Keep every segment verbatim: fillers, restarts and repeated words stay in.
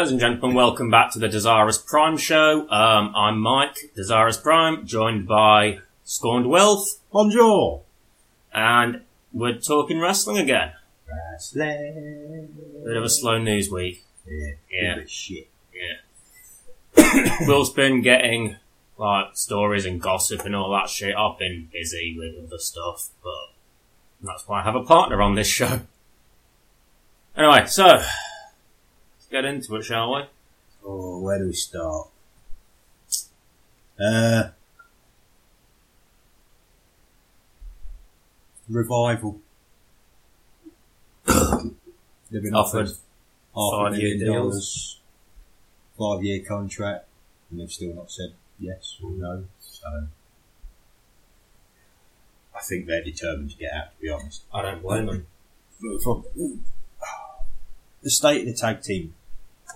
Ladies and gentlemen, welcome back to the Dezaras Prime show. Um, I'm Mike, Dezaras Prime, joined by Scorned Wealth. Bonjour. And we're talking wrestling again. Wrestling. Bit of a slow news week. Yeah. Yeah. Bit of shit. Yeah. Will's been getting, like, stories and gossip and all that shit. I've been busy with other stuff, but that's why I have a partner on this show. Anyway, so get into it, shall we? Oh, where do we start? Uh, revival. They've been offered, offered half a million deals. dollars, five year contract, and they've still not said yes or no. So, I think they're determined to get out. To be honest, I don't blame them. The state of the tag team.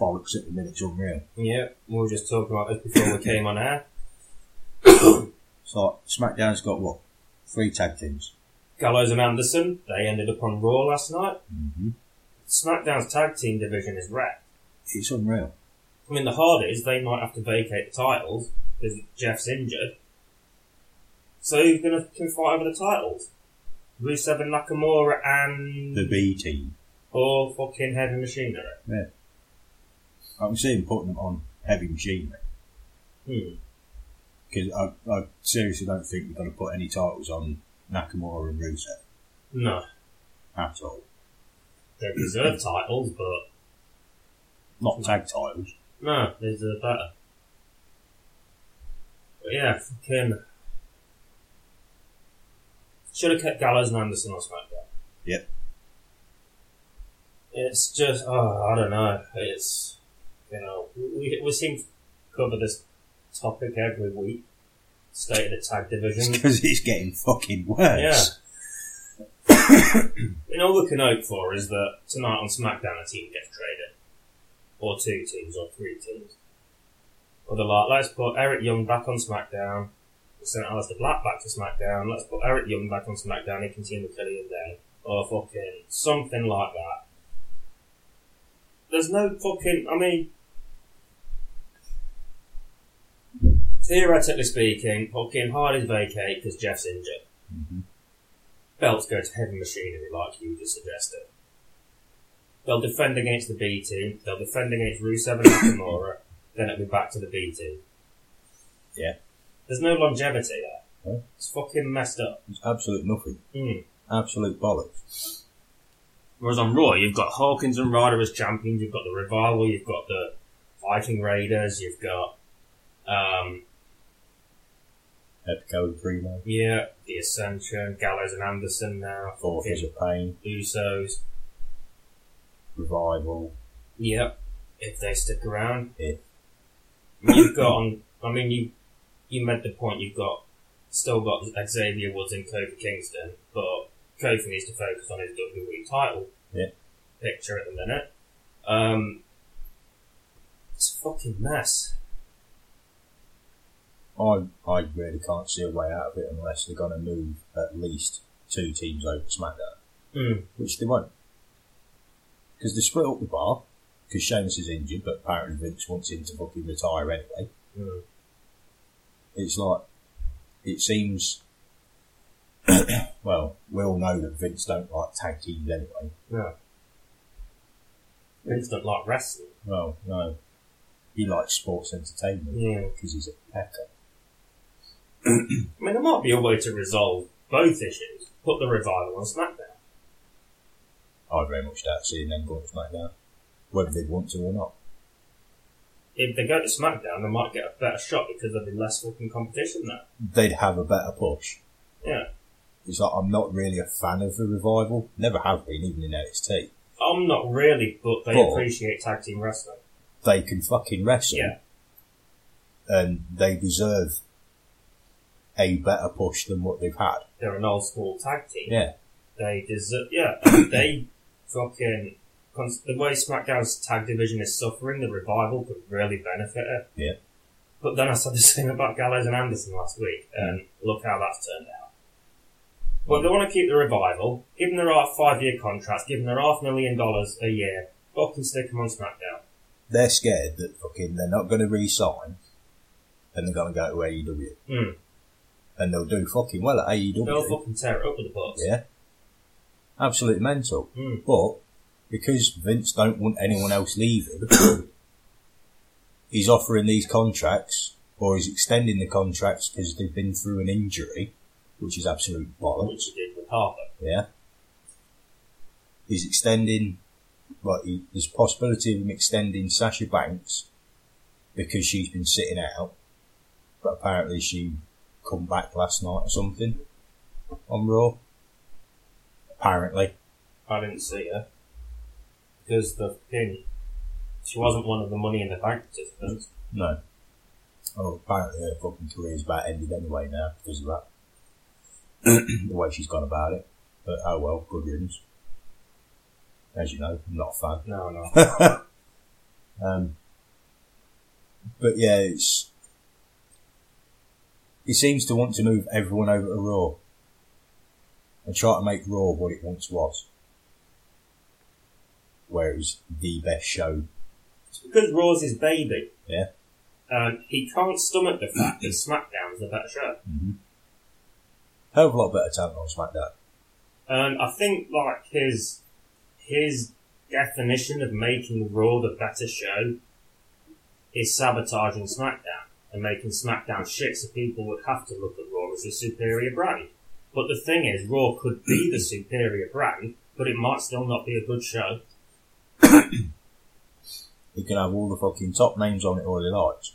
Bollocks at the minute, it's unreal. Yeah, we were just talking about this before we came on air. So, SmackDown's got what? Three tag teams. Gallows and Anderson, they ended up on Raw last night. Mm-hmm. SmackDown's tag team division is wrecked. It's unreal. I mean, the hard is they might have to vacate the titles because Jeff's injured. So, who's going to fight over the titles? Rusev and Nakamura and the B Team. Or fucking Heavy Machinery. Yeah. I can see him putting them on Heavy Machinery. Hmm. Because I, I seriously don't think we're going to put any titles on Nakamura and Rusev. No. At all. They deserve titles, but not tag titles. No, they deserve better. But yeah, fucking should have kept Gallows and Anderson on SmackDown. Yep. It's just, oh, I don't know. It's, you know, we, we seem to cover this topic every week. State of the tag division. Because it's getting fucking worse. Yeah. And all we can hope for is that tonight on SmackDown a team gets traded. Or two teams, or three teams. Or they're like, let's put Eric Young back on SmackDown. We sent Alistair Black back to SmackDown. Let's put Eric Young back on SmackDown and continue with Killian Dain. Or fucking something like that. There's no fucking, I mean, theoretically speaking, fucking Hardy's vacate because Jeff's injured. Mm-hmm. Belts go to Heavy Machinery like you just suggested. They'll defend against the B Team, they'll defend against Rusev and Nakamura, then it'll be back to the B Team. Yeah. There's no longevity there. Huh? It's fucking messed up. It's absolute nothing. Mm. Absolute bollocks. Whereas on Raw, you've got Hawkins and Ryder as champions, you've got the Revival, you've got the Viking Raiders, you've got um Epico and Primo. Yeah, the Ascension, Gallows and Anderson now. Forces of Pain. Usos. Revival. Yep. If they stick around. If. You've got on, I mean, you you made the point, you've got still got Xavier Woods and Kofi Kingston, but Kofi needs to focus on his W W E title yeah. picture at the minute. Um, it's a fucking mess. I I really can't see a way out of it unless they're going to move at least two teams over SmackDown, mm. which they won't. Because they split up the bar, because Sheamus is injured, but apparently Vince wants him to fucking retire anyway. Mm. It's like, it seems... well, we all know that Vince don't like tag teams anyway. Yeah. Vince don't like wrestling. Well, no. He likes sports entertainment. Yeah. Because he's a pecker. I mean, there might be a way to resolve both issues. Put the Revival on SmackDown. I very much doubt seeing them going to SmackDown. Whether they'd want to or not. If they go to SmackDown, they might get a better shot because there'd be less fucking competition there. They'd have a better push. Yeah. It's like, I'm not really a fan of the Revival. Never have been, even in N X T. I'm not really, but they but appreciate tag team wrestling. They can fucking wrestle. Yeah. And they deserve a better push than what they've had. They're an old school tag team. Yeah. They deserve, yeah. They fucking, the way SmackDown's tag division is suffering, the Revival could really benefit it. Yeah. But then I said the same about Gallows and Anderson last week, and mm. look how that's turned out. But they want to keep the Revival, give them their half five year contracts, give them their half million dollars a year, fucking stick them on SmackDown. they're scared that fucking they're not going to re-sign and they're going to go to A E W. Mm. And they'll do fucking well at A E W. They'll fucking tear it up with the box. Yeah. Absolutely mental. Mm. But because Vince don't want anyone else leaving, he's offering these contracts, or he's extending the contracts because they've been through an injury, which is absolute bollocks. Which he did with Harper. Yeah. He's extending, like, he, there's a possibility of him extending Sasha Banks because she's been sitting out, but apparently she come back last night or something on Raw. Apparently. I didn't see her. Because the thing, she wasn't one of the Money in the Bank participants. No. Oh, apparently her fucking career's about ended anyway now because of that. The way she's gone about it. But oh well, good riddance. As you know, I'm not a fan. No, no. um, but yeah, it's, he seems to want to move everyone over to Raw and try to make Raw what it once was, where it was the best show. It's because Raw's his baby. Yeah. Um, he can't stomach the fact that SmackDown's the better show. Mm-hmm. Hell of a lot better talent on SmackDown. Um, I think like his his definition of making Raw the better show is sabotaging SmackDown and making SmackDown shit so people would have to look at Raw as a superior brand. But the thing is, Raw could be the superior brand, but it might still not be a good show. It can have all the fucking top names on it all he likes.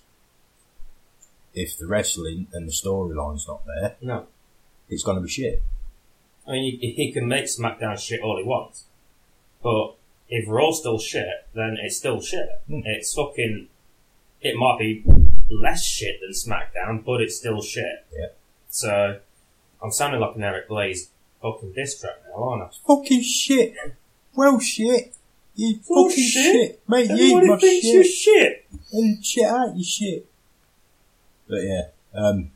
If the wrestling and the storyline's not there, no, it's going to be shit. I mean, he can make SmackDown shit all he wants, but if Raw's still shit, then it's still shit. Mm. It's fucking. It might be less shit than SmackDown, but it's still shit. Yeah. So, I'm sounding like an Eric Blaze fucking diss track now, aren't I? Fucking shit. Well, shit. You fucking oh, shit. shit, mate. Everybody you thinks shit. you're shit. And shit out your shit. But yeah, um,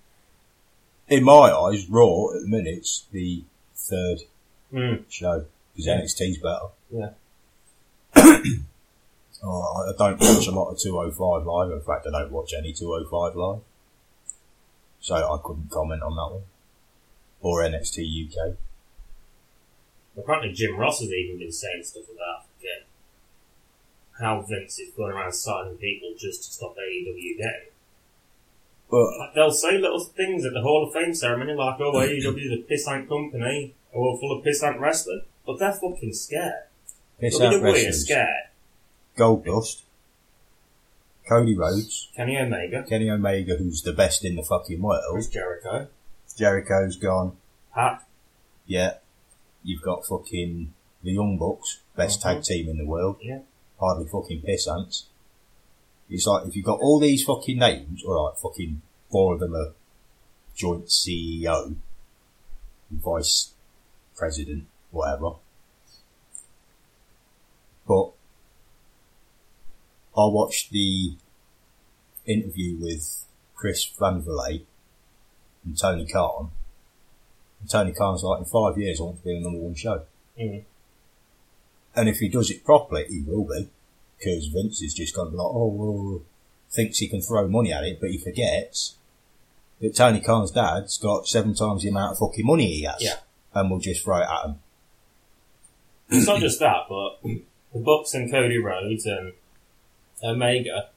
in my eyes, Raw at the minute's the third mm. show because yeah. N X T's better. Yeah. oh, I don't watch a lot of two oh five live. In fact, I don't watch any two oh five live, so I couldn't comment on that one or N X T U K. Apparently, Jim Ross has even been saying stuff about. Yeah. How Vince is going around signing people just to stop A E W getting. Well, like they'll say little things at the Hall of Fame ceremony like, oh, A E W's a pissant company, or full of pissant wrestlers, but they're fucking scared. Pissant wrestlers are scared. Goldust, Cody Rhodes, Kenny Omega, Kenny Omega, who's the best in the fucking world. Chris Jericho. Jericho's gone. Pat. Yeah. You've got fucking the Young Bucks, best mm-hmm. tag team in the world. Yeah. Hardly fucking pissants. It's like, if you've got all these fucking names, alright, fucking four of them are joint C E O, vice president, whatever. But I watched the interview with Chris Van Vliet and Tony Khan. And Tony Khan's like, in five years I want to be on the number one show. Mm-hmm. And if he does it properly, he will be. Because Vince is just going to be like, oh, well, thinks he can throw money at it, but he forgets that Tony Khan's dad's got seven times the amount of fucking money he has. Yeah. And will just throw it at him. It's not just that, but the Bucks and Cody Rhodes and Omega,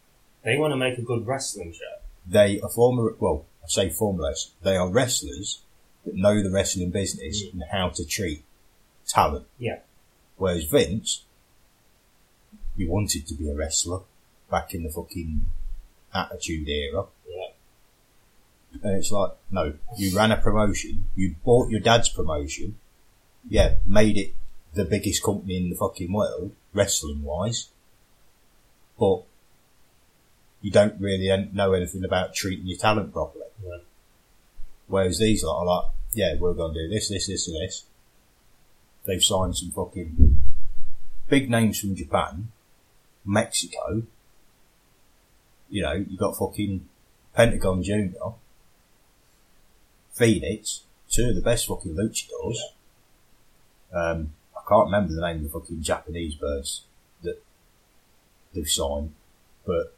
they want to make a good wrestling show. They are former, well, I say former, they are wrestlers that know the wrestling business mm. and how to treat talent. Yeah. Whereas Vince, he wanted to be a wrestler back in the fucking Attitude Era. Yeah. And it's like, no, you ran a promotion, you bought your dad's promotion, yeah, made it the biggest company in the fucking world, wrestling-wise, but you don't really know anything about treating your talent properly. Yeah. Whereas these lot are like, yeah, we're going to do this, this, this, and this. They've signed some fucking big names from Japan, Mexico. You know, you've got fucking Pentagon Junior, Phoenix, two of the best fucking luchadors. Yeah. Um, I can't remember the name of the fucking Japanese birds that they've signed. but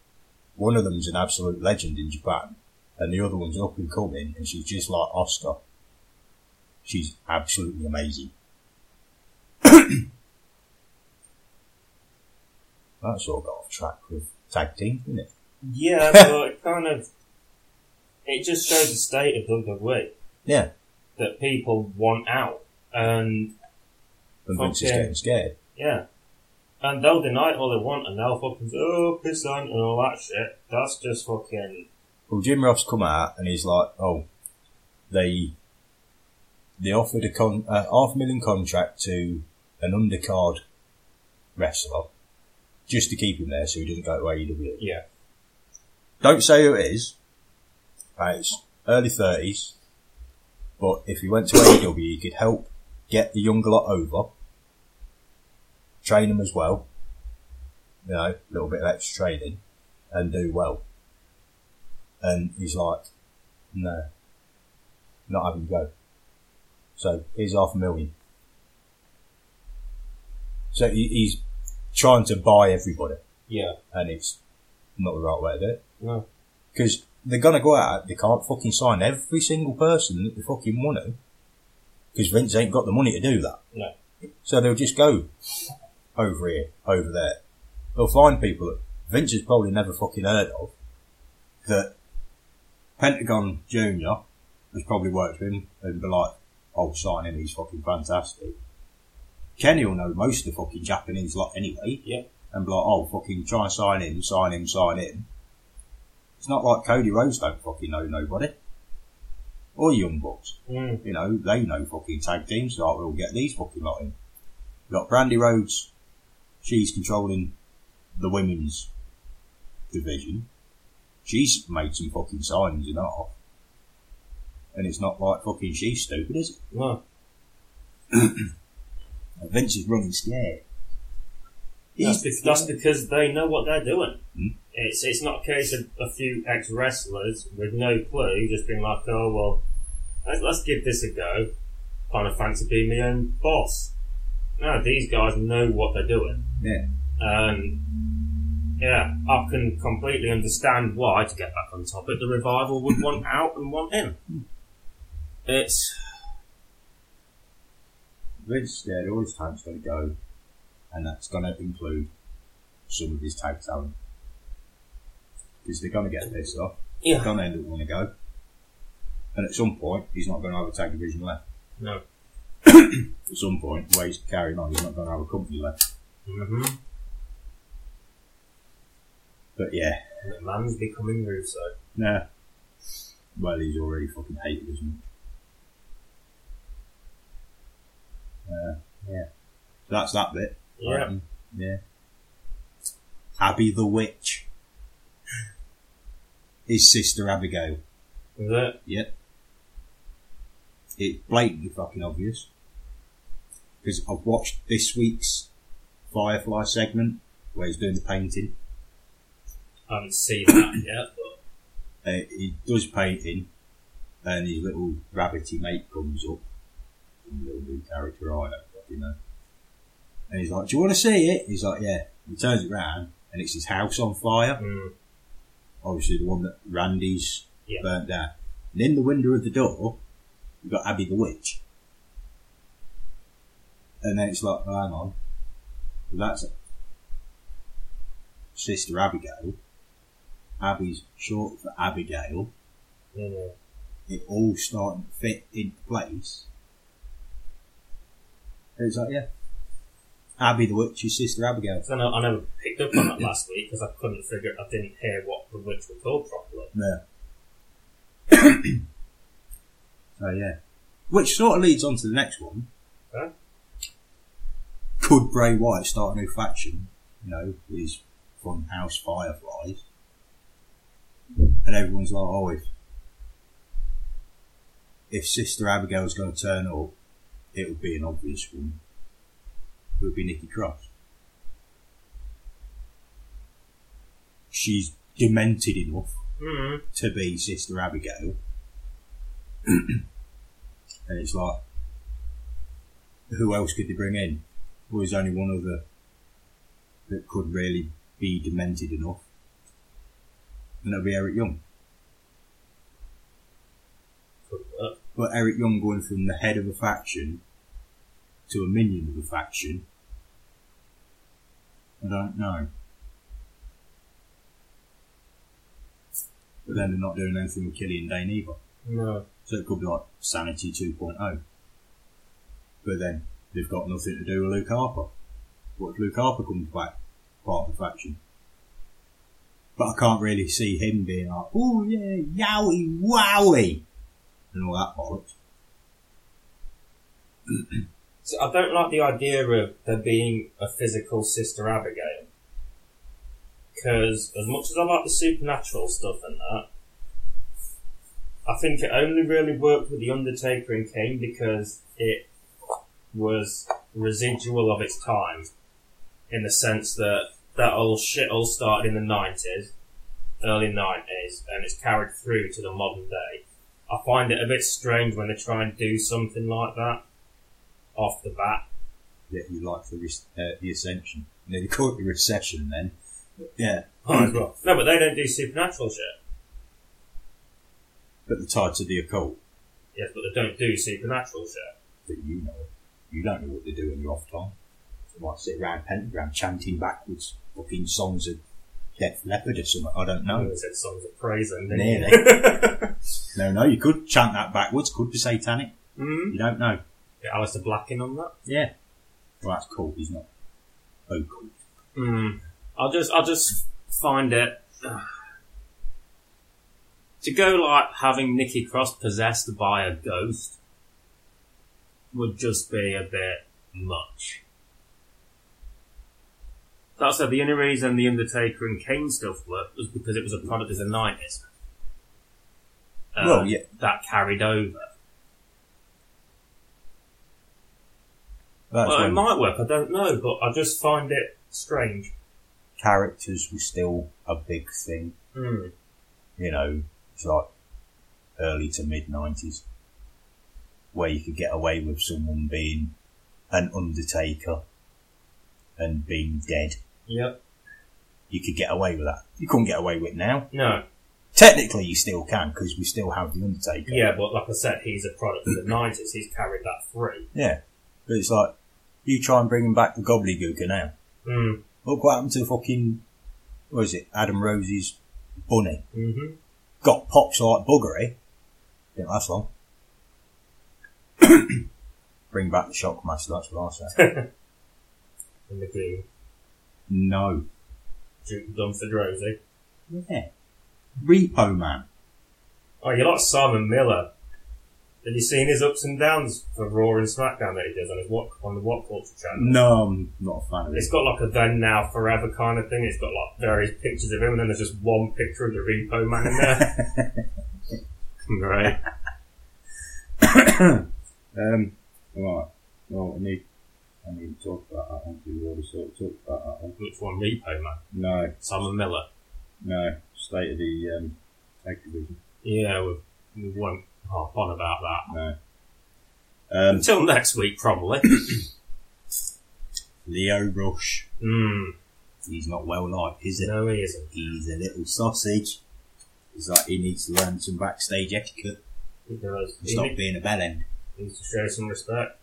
one of them's an absolute legend in Japan, and the other one's up and coming, and she's just like Oscar. She's absolutely amazing. That's all got off track with tag team, isn't it? Yeah, but it kind of, it just shows the state of W W E. Yeah. That people want out, and... And Vince is getting scared. Yeah. And they'll deny it all they want, and they'll fucking say, oh, piss on, and all that shit. That's just fucking... Well, Jim Ross come out, and he's like, oh, they they offered a con- uh, half million contract to an undercard wrestler, just to keep him there so he doesn't go to A E W. Yeah. Don't say who it is. Right, it's early thirties, but if he went to A E W, he could help get the younger lot over, train them as well, you know, a little bit of extra training, and do well. And he's like, no, not having to go. So he's half a million. So he, he's trying to buy everybody. Yeah. And it's not the right way to do it. No. Because they're going to go out, they can't fucking sign every single person that they fucking want to. Because Vince ain't got the money to do that. No. So they'll just go over here, over there. They'll find people that Vince has probably never fucking heard of, that Pentagon Junior has probably worked with him and be like, oh, sign him, he's fucking fantastic. Kenny will know most of the fucking Japanese lot anyway. Yeah. And be like, oh, fucking try and sign him, sign him, sign him. It's not like Cody Rhodes don't fucking know nobody. Or Young Bucks. Mm. You know, they know fucking tag teams, so we'll get these fucking lot in. We've got Brandy Rhodes. She's controlling the women's division. She's made some fucking signings and all. And it's not like fucking she's stupid, is it? No. Vince is running scared. That's, be- that's because they know what they're doing. Hmm? It's it's not a case of a few ex-wrestlers with no clue just being like, oh, well, let's, let's give this a go. Kind of fancy being my own boss. No, these guys know what they're doing. Yeah. Um, yeah, I can completely understand why, to get back on top, but the Revival would want out and want in. It's... Vince, yeah, all his time's going to go, and that's going to include some of his tag talent. Because they're going to get pissed off. Yeah. They're going to end up wanting to go. And at some point, he's not going to have a tag division left. No. At some point, the way he's carrying on, he's not going to have a company left. Mm-hmm. But yeah. And the man's becoming Rusev. Nah. Well, he's already fucking hated, isn't he? Uh, yeah. So that's that bit. Yeah. Um, yeah. Abby the Witch. His sister Abigail. Is it? Yep. It's blatantly fucking obvious. Because I've watched this week's Firefly segment where he's doing the painting. I haven't seen that yet, but... Uh, he does painting, and his little rabbity mate comes up. Some little new character, I don't fucking know. And he's like, do you want to see it? He's like, yeah. He turns it round, and it's his house on fire. Mm. Obviously the one that Randy's yeah. burnt down. And in the window of the door, you've got Abby the Witch. And then it's like, oh, hang on. That's it. Sister Abigail. Abby's short for Abigail. Yeah. It all starting to fit in place. And it's like, yeah. Abby the Witch's sister Abigail. I, know, I never picked up on that last week because I couldn't figure it. I didn't hear what the witch was called properly. Yeah. So yeah. Which sort of leads on to the next one. Huh? Could Bray Wyatt start a new faction? You know, his fun house Fireflies. And everyone's like, oh, if, if Sister Abigail's going to turn up, it would be an obvious one. It would be Nikki Cross. She's demented enough mm-hmm. to be Sister Abigail. And it's like, who else could they bring in? Well, there's only one other that could really be demented enough and it'll be Eric Young. But Eric Young going from the head of a faction to a minion of a faction, I don't know. But then they're not doing anything with Killian Dain either. No. So it could be like Sanity two point oh. But then they've got nothing to do with Luke Harper. What if Luke Harper comes back? Part of the faction. But I can't really see him being like, oh yeah, yowie, wowie, and all that bollocks. So I don't like the idea of there being a physical Sister Abigail. Because as much as I like the supernatural stuff and that, I think it only really worked with The Undertaker and Kane because it was residual of its time, in the sense that that old shit all started in the nineties, early nineties, and it's carried through to the modern day. I find it a bit strange when they try and do something like that off the bat. Yeah, you like the uh, the Ascension. They call it the Recession then. Yeah. No, but they don't do supernatural shit. But they're tied to the occult. Yes, but they don't do supernatural shit. But you know it. You don't know what they do in your off time. They might sit around Pentagram chanting backwards fucking songs of Death Leopard or something. I don't know. They said songs of praise and nearly. No, no, you could chant that backwards. Could be satanic. Mm-hmm. You don't know. Get Alistair Black in on that? Yeah. Well, that's cool. He's not vocal. Mm. I'll just, I'll just find it. Uh, to go like having Nikki Cross possessed by a ghost would just be a bit much. That said, the only reason the Undertaker and Kane stuff worked was because it was a product of the nineties. Um, well, yeah. That carried over. That's well, it might work, I don't know, but I just find it strange. Characters were still a big thing. Mm. You know, it's like early to mid-nineties, where you could get away with someone being an Undertaker and being dead. Yep. You could get away with that. You couldn't get away with it now. No. Technically, you still can, because we still have The Undertaker. Yeah, but like I said, he's a product of the nineties. He's carried that through. Yeah. But it's like, you try and bring him back the gobbledygooker now. Mm. Look what happened to fucking, what is it, Adam Rose's bunny. Mm-hmm. Got pops like buggery. Didn't last long. Bring back the Shockmaster, that's what I said. In the green. No. Duke Dunford Rosie. Yeah. Repo Man. Oh, you like Simon Miller. Have you seen his ups and downs for Raw and SmackDown that he does on his what, on the What Culture channel? No, I'm not a fan of it. It's got like a then, now, forever kind of thing. It's got like various pictures of him, and then there's just one picture of the Repo Man in there. Right. um, right. Well, I need... I need to talk about that one. We already sort of talked about that one. Which one? Repo Man? No. Simon Miller? No. State of the um, Tag Division. Yeah, we, we won't harp on about that. No. Um, Until next week, probably. Leo Rush. Mm. He's not well liked, is he? No, he isn't. He's a little sausage. It's like he needs to learn some backstage etiquette. He does. He stop needs, being a bellend. He needs to show some respect.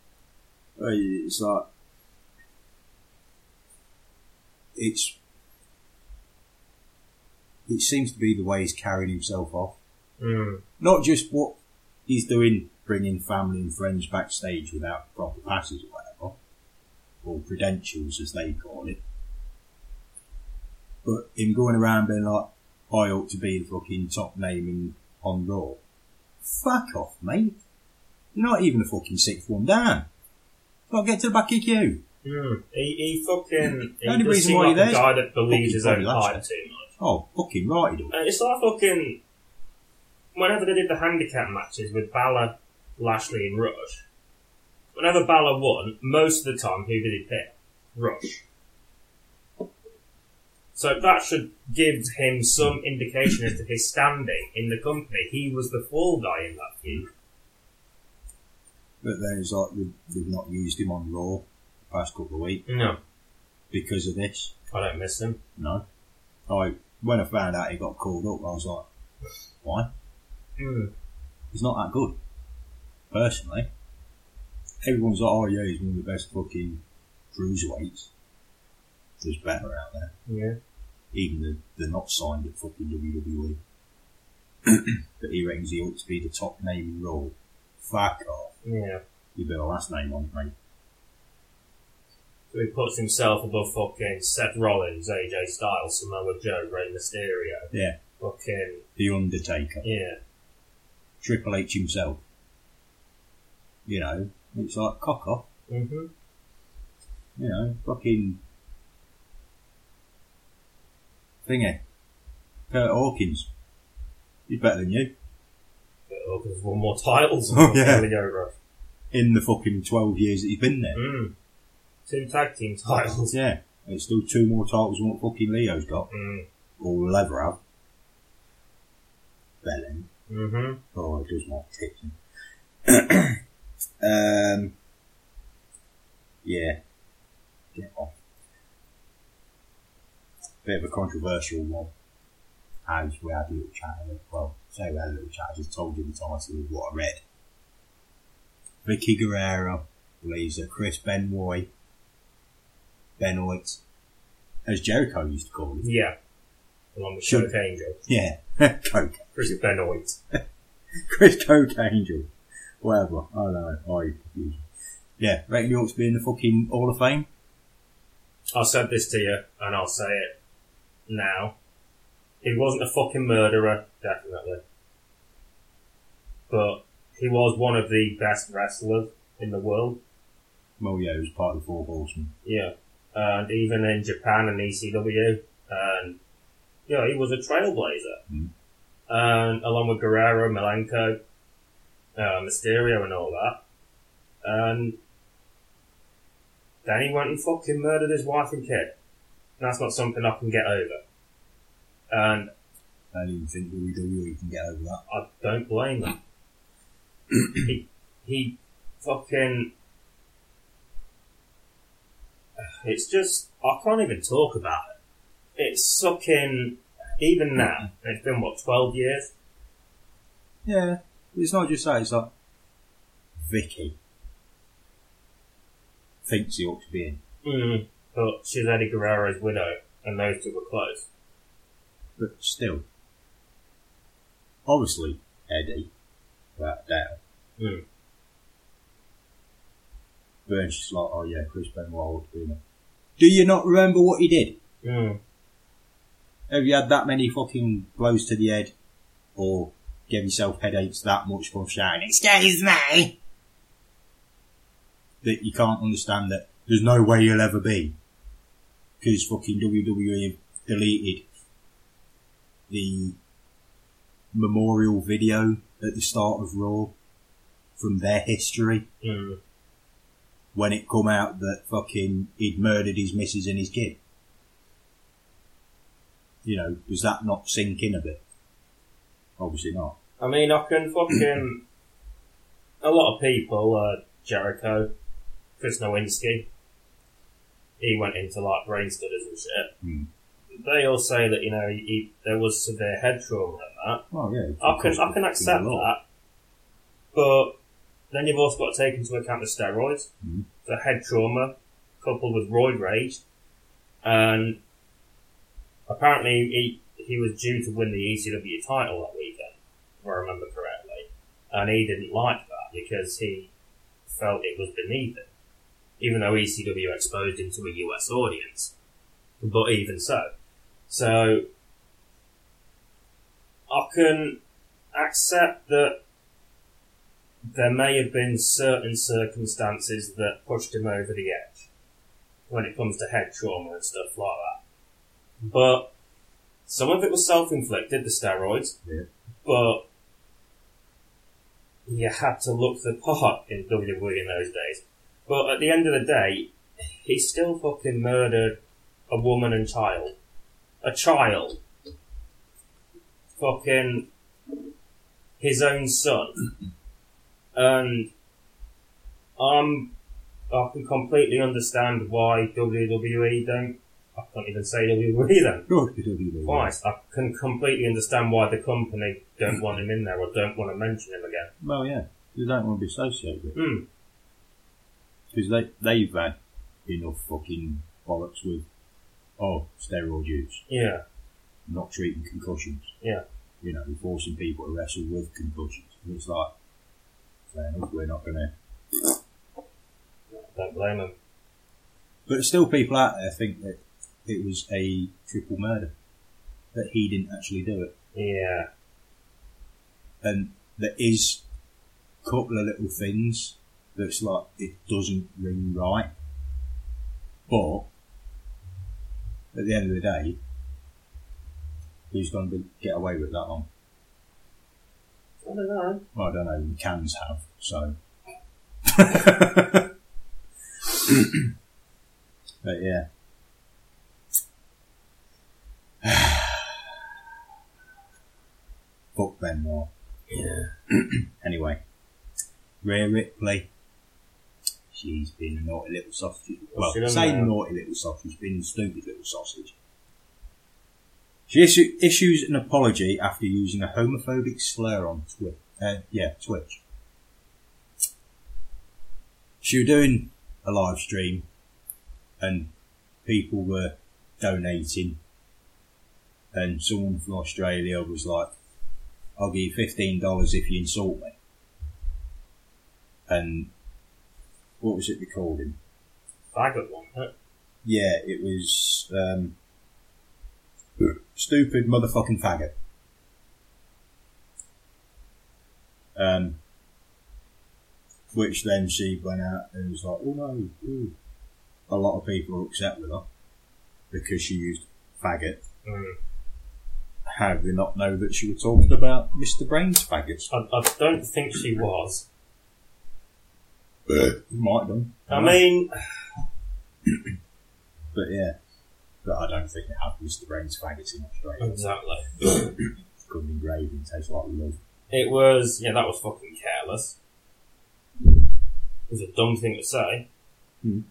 It's like... It's, it seems to be the way he's carrying himself off. Mm. Not just what he's doing, bringing family and friends backstage without proper passes or whatever, or credentials as they call it, but him going around being like, I ought to be the fucking top name in, on Raw. Fuck off, mate. You're not even a fucking sixth one down. Gotta get to the back of you. Mm. He, he fucking... The only he reason why like he's there guy that believes his own hype too much. Oh, fucking right, he does. Uh, it's like fucking... Whenever they did the handicap matches with Balor, Lashley and Rush, whenever Balor won, most of the time, who did he pick? Rush. So that should give him some indication as to his standing in the company. He was the fall guy in that feud. But then it's like, we've, we've not used him on Raw the past couple of weeks. No. Because of this. I don't miss him. No. I when I found out he got called up, I was like, why? Mm. He's not that good, personally. Everyone's like, oh yeah, he's one of the best fucking cruiserweights. There's better out there. Yeah. Even the, the not signed at fucking W W E. But he reckons he ought to be the top name in Raw. Fuck off. Yeah. You put the last name on, mate. So he puts himself above fucking Seth Rollins, A J Styles, Samoa Joe, Rey Mysterio. Yeah. Fucking. The Undertaker. Yeah. Triple H himself. You know, it's like cock off. Mm-hmm. You know, fucking. Thingy. Kurt Hawkins. He's better than you. Kurt Hawkins won more titles than oh, yeah. Over. In the fucking twelve years that he's been there. Mm. Two tag team titles. Yeah. And it's still two more titles than what fucking Leo's got. Mm. Or will ever have. Bellin. Mm-hmm. Oh, it does not tick him. um, yeah. Get off. Bit of a controversial one. As we had a little chat, well, say we had a little chat, I just told you the title of what I read. Vicky Guerrero believes that Chris Benoit, Benoit, as Jericho used to call him. Yeah. Along with Coke Angel. Yeah. Coke. Chris Benoit. Chris Coke Angel. Whatever. I don't know. I confused. Yeah. Reckon you ought to be in the fucking Hall of Fame? I said this to you, and I'll say it now. He wasn't a fucking murderer, definitely. But he was one of the best wrestlers in the world. Well, yeah, he was part of the Four Horsemen. Yeah. And even in Japan and E C W. And, you know, he was a trailblazer. Mm. And along with Guerrero, Malenko, uh, Mysterio and all that. And then he went and fucking murdered his wife and kid. And that's not something I can get over. And I don't even think W W E can get over that. I don't blame him. he, he fucking... It's just... I can't even talk about it. It's sucking... Even now, it's been, what, twelve years? Yeah. It's not just that, it's like... Vicky. Thinks he ought to be in. Mm, but she's Eddie Guerrero's widow, and those two were close. But still, obviously, Eddie, without doubt. Mm. But then she's like, oh yeah, Chris Benoit ought to be in it. Do you not remember what he did? Mm. Have you had that many fucking blows to the head, or give yourself headaches that much from shouting, excuse me? That you can't understand that there's no way you'll ever be. Because fucking W W E deleted the memorial video at the start of Raw from their history mm. when it come out that fucking he'd murdered his missus and his kid. You know, does that not sink in a bit? Obviously not. I mean, I can fucking... a lot of people, uh, Jericho, Chris Nowinski, he went into, like, brain studies and shit. Mm. They all say that, you know, he, he, there was severe head trauma and that. Oh, yeah. I can, I can accept that. But then you've also got to take into account the steroids, mm. the head trauma, coupled with roid rage. And apparently he he was due to win the E C W title that weekend, if I remember correctly. And he didn't like that because he felt it was beneath him, even though E C W exposed him to a U S audience. But even so. So, I can accept that there may have been certain circumstances that pushed him over the edge when it comes to head trauma and stuff like that. But some of it was self-inflicted, the steroids. Yeah. But you had to look the part in W W E in those days. But at the end of the day, he still fucking murdered a woman and child. A child. Fucking his own son. And I'm, I can completely understand why W W E don't I can't even say W W E then. No, W W E. Twice. I can completely understand why the company don't want him in there or don't want to mention him again. Well, yeah. They don't want to be associated with him. Because mm. they, they've had enough fucking bollocks with, oh, steroid use. Yeah. Not treating concussions. Yeah. You know, forcing people to wrestle with concussions. And it's like, fair enough, we're not going to... Don't blame them. But still people out there think that it was a triple murder. That he didn't actually do it. Yeah. And there is a couple of little things that's like, it doesn't ring right. But, at the end of the day, who's going to get away with that long? I don't know. Well, I don't know. The cans have, so. But yeah. Fuck Benoit. Yeah. Anyway. Rhea Ripley. She's been a naughty little sausage. Well, say naughty little sausage, been a stupid little sausage. She issu- issues an apology after using a homophobic slur on Twitch. Uh, yeah, Twitch. She was doing a live stream and people were donating and someone from Australia was like, I'll give you fifteen dollars if you insult me. And what was it they called him? Faggot one, huh? Yeah, it was... Um, stupid motherfucking faggot. Um, which then she went out and was like, oh no, ooh. A lot of people are upset with her because she used faggot. Mm. How do they not know that she was talking about Mister Brain's faggots? I, I don't think she was. Might have done. I, I mean... But yeah. But I don't think they have Mister Brain's faggots in Australia. Exactly. Couldn't engrave and tastes like love. It was, yeah, that was fucking careless. It was a dumb thing to say. Mm.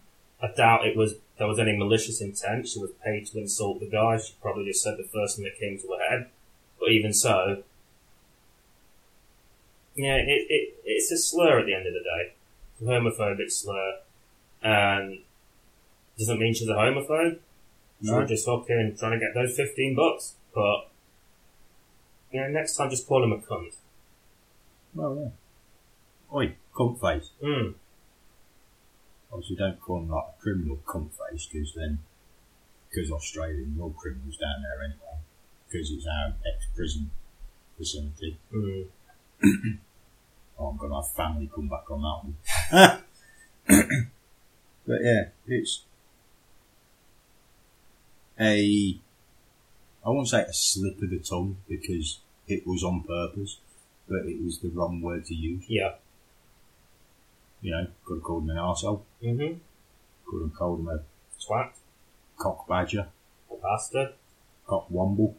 I doubt it was, there was any malicious intent. She was paid to insult the guy. She probably just said the first thing that came to her head. But even so, yeah, it, it it's a slur at the end of the day. It's a homophobic slur. And doesn't mean she's a homophobe. No. Should just hop here and trying to get those fifteen bucks, but you know, next time just call him a cunt. Well, yeah. Oi, cunt face. Mm. Obviously, don't call him like a criminal cunt face, because then, because Australian law criminals down there anyway, because it's our ex-prison vicinity. Mm. Oh, I'm gonna have family come back on that one. But yeah, it's. A, I won't say a slip of the tongue because it was on purpose, but it was the wrong word to use. Yeah. You know, could have called him an arsehole. Mm-hmm. Could have called him a twat. Cock badger. A bastard. Cock womble.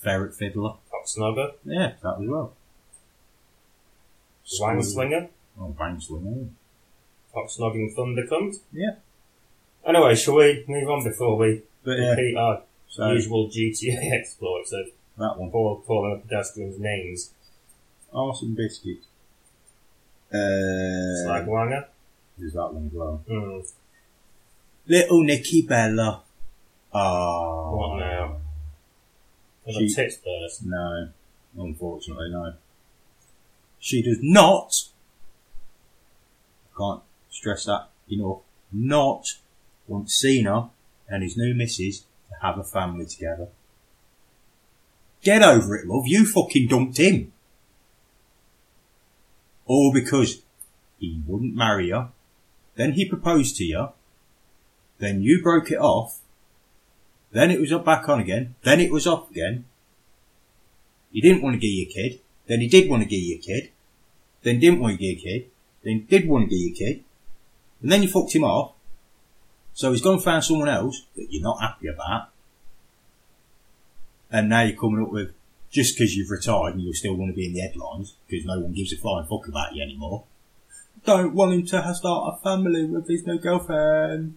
Ferret fiddler. Cock snugger. Yeah, that as well. Wang slinger. Oh, wang slinger. Cock snogging thunder cunt. Yeah. Anyway, shall we move on before we but, yeah. repeat our so, usual G T A exploits of that one. Paul calling pedestrians names? Arson Biscuit. Uh, Slagwanger. There's that one as well. Mm. Little Nikki Bella. Oh. What now? Is she, her tits burst? No. Unfortunately, no. She does not. I can't stress that enough. Not. Wants Cena and his new missus to have a family together. Get over it, love. You fucking dumped him. All because he wouldn't marry her. Then he proposed to you. Then you broke it off. Then it was up back on again. Then it was off again. He didn't want to give you a kid. Then he did want to give you a kid. Then didn't want to give you a kid. Then did want to give you a kid. And then you fucked him off. So he's gone and found someone else that you're not happy about. And now you're coming up with, just because you've retired and you'll still want to be in the headlines, because no one gives a flying fuck about you anymore. Don't want him to start a family with his new girlfriend.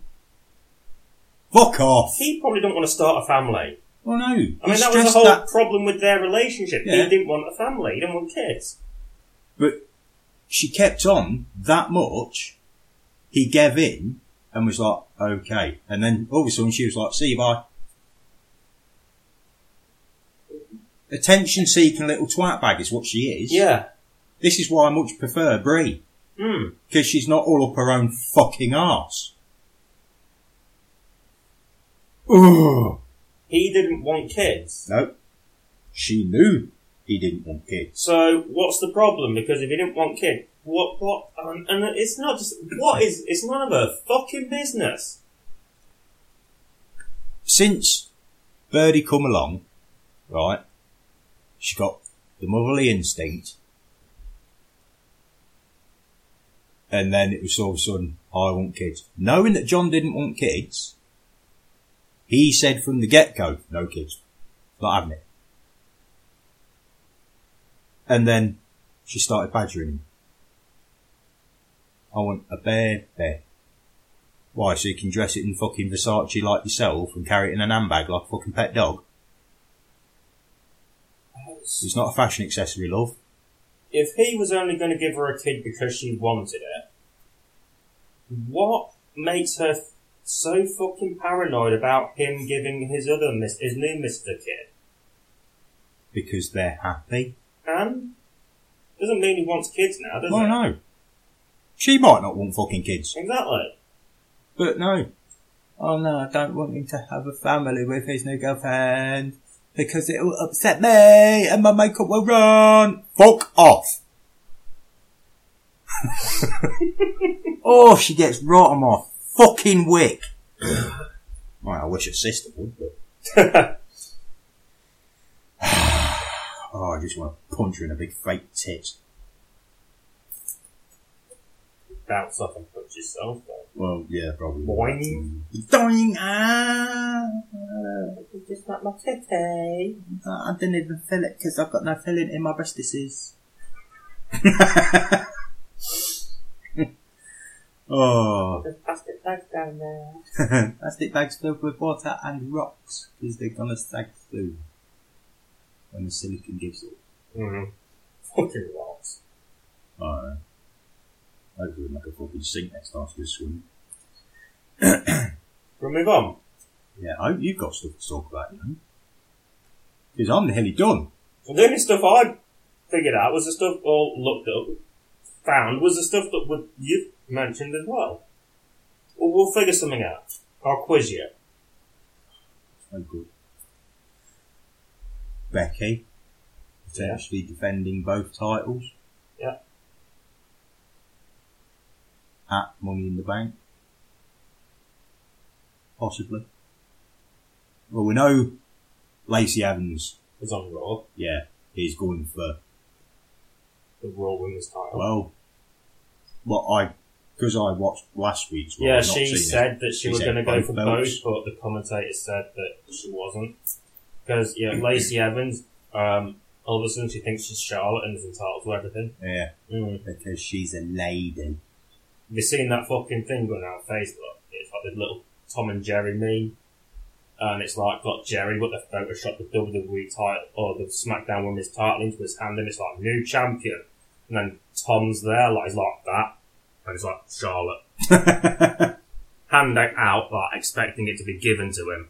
Fuck off. He probably didn't want to start a family. Well, no. I mean, that was the whole that... problem with their relationship. Yeah. He didn't want a family. He didn't want kids. But she kept on that much. He gave in and was like, okay. And then all of a sudden she was like, see you, bye. Attention-seeking little twatbag is what she is. Yeah. This is why I much prefer Brie. Mm. Because she's not all up her own fucking arse. Ugh. He didn't want kids. No. She knew he didn't want kids. So, what's the problem? Because if he didn't want kids, what, what, um, and it's not just, what is, it's none of her fucking business. Since Birdie come along, right, she got the motherly instinct, and then it was all of a sudden, I want kids. Knowing that John didn't want kids, he said from the get-go, no kids. Not having it. And then she started badgering him. I want a bear bear. Why, so you can dress it in fucking Versace like yourself and carry it in an handbag like a fucking pet dog? It's not a fashion accessory, love. If he was only going to give her a kid because she wanted it, what makes her so fucking paranoid about him giving his other mis- his new Mister Kid? Because they're happy. And? Doesn't mean he wants kids now, does it? Well, no. She might not want fucking kids. Exactly. But no. Oh no, I don't want him to have a family with his new girlfriend. Because it will upset me and my makeup will run. Fuck off. Oh, she gets right on my fucking wick. Well, I wish her sister would, but... Oh, I just want to punch her in a big fake tit. Bounce up and punch yourself, though. Well, yeah, probably. Boing. Doing. Ah. It's just like my titty. I didn't even feel it because I've got no feeling in my breastises. Oh. There's plastic bags down there. Plastic bags filled with water and rocks because they're going to sag through when the silicon gives it. Mm-hmm. Fucking rocks. Alright. Hopefully we'll make a fucking sink next time for this swim. We'll move on. Yeah, I hope you've got stuff to talk about, you know. Because I'm nearly done. Well, the only stuff I figured out was the stuff, or looked up, found, was the stuff that would, you've mentioned as well. Well, we'll figure something out. I'll quiz you. Oh, good. Becky, potentially yeah. defending both titles. Yeah. At Money in the Bank. Possibly. Well, we know Lacey Evans is on Raw. Yeah, he's going for the Raw Women's title. Well, well, I because I watched last week's Raw. Yeah, she said that she was going to go for both, but the commentator said that she wasn't because yeah, Lacey Evans. Um, all of a sudden, she thinks she's Charlotte and is entitled to everything. Yeah, mm. because she's a lady. Have you seen that fucking thing going out on Facebook? It's like the little Tom and Jerry meme. And it's like, got Jerry, but they've photoshopped the W W E title, or the SmackDown Women's title into his hand, and it's like, new champion. And then Tom's there, like, he's like that. And it's like, Charlotte. Hand out, like, expecting it to be given to him.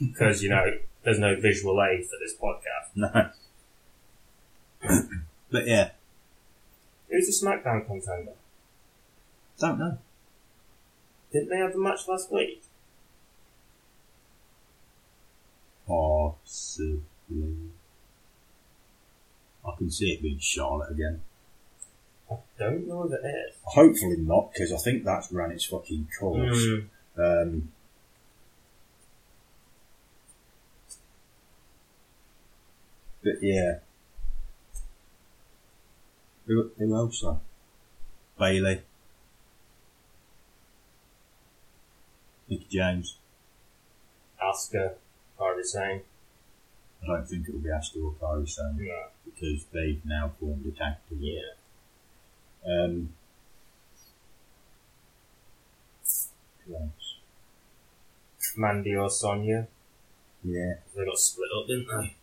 Because, you know, there's no visual aid for this podcast. No. But yeah. Who's the SmackDown contender? Don't know. Didn't they have the match last week? Possibly. I can see it being Charlotte again. I don't know if it is. Hopefully not, because I think that's ran its fucking course. Mm. Um, but yeah. Who, who else though? Bailey. Nicky James. Asuka. Kairi Sane. I don't think it'll be Asuka or Kairi Sane. No. Because they've now formed a tag team. Yeah. Um, who else? Mandy or Sonya. Yeah. They got split up, didn't they?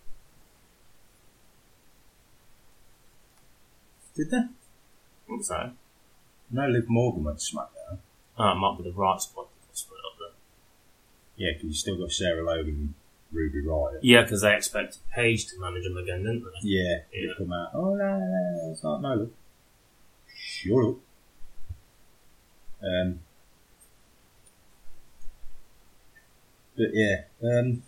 Did they? I think so. No, Liv Morgan went to SmackDown. Oh, it might be the right spot that got split up then. Yeah, because you still got Sarah Logan and Ruby Riott. Yeah, because they expected Paige to manage them again, didn't they? Yeah, yeah. They come out, oh, no, no, no, it's not, no, look. Shut up. Um, but yeah, um,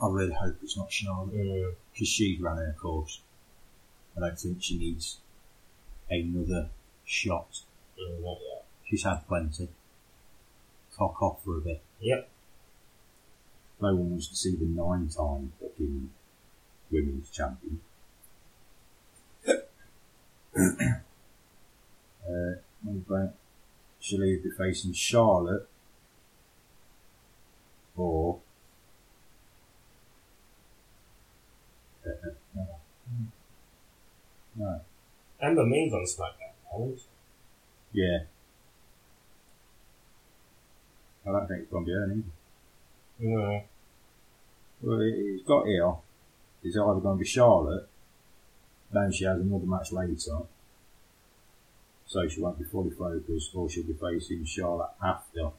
I really hope it's not Charlotte, because yeah. she's ran her course. I don't think she needs another shot. Mm, not yet. She's had plenty. Cock off for a bit. Yep. No one wants to see the nine-time fucking women's champion. uh, she'll either be facing Charlotte or uh, no. no. Ember Moon's on SmackDown now, isn't she? Yeah. I don't think it's going to be her, either. No. Well, it, it's got here. It's either going to be Charlotte. Then she has another match later, so she won't be fully focused, or she'll be facing Charlotte after.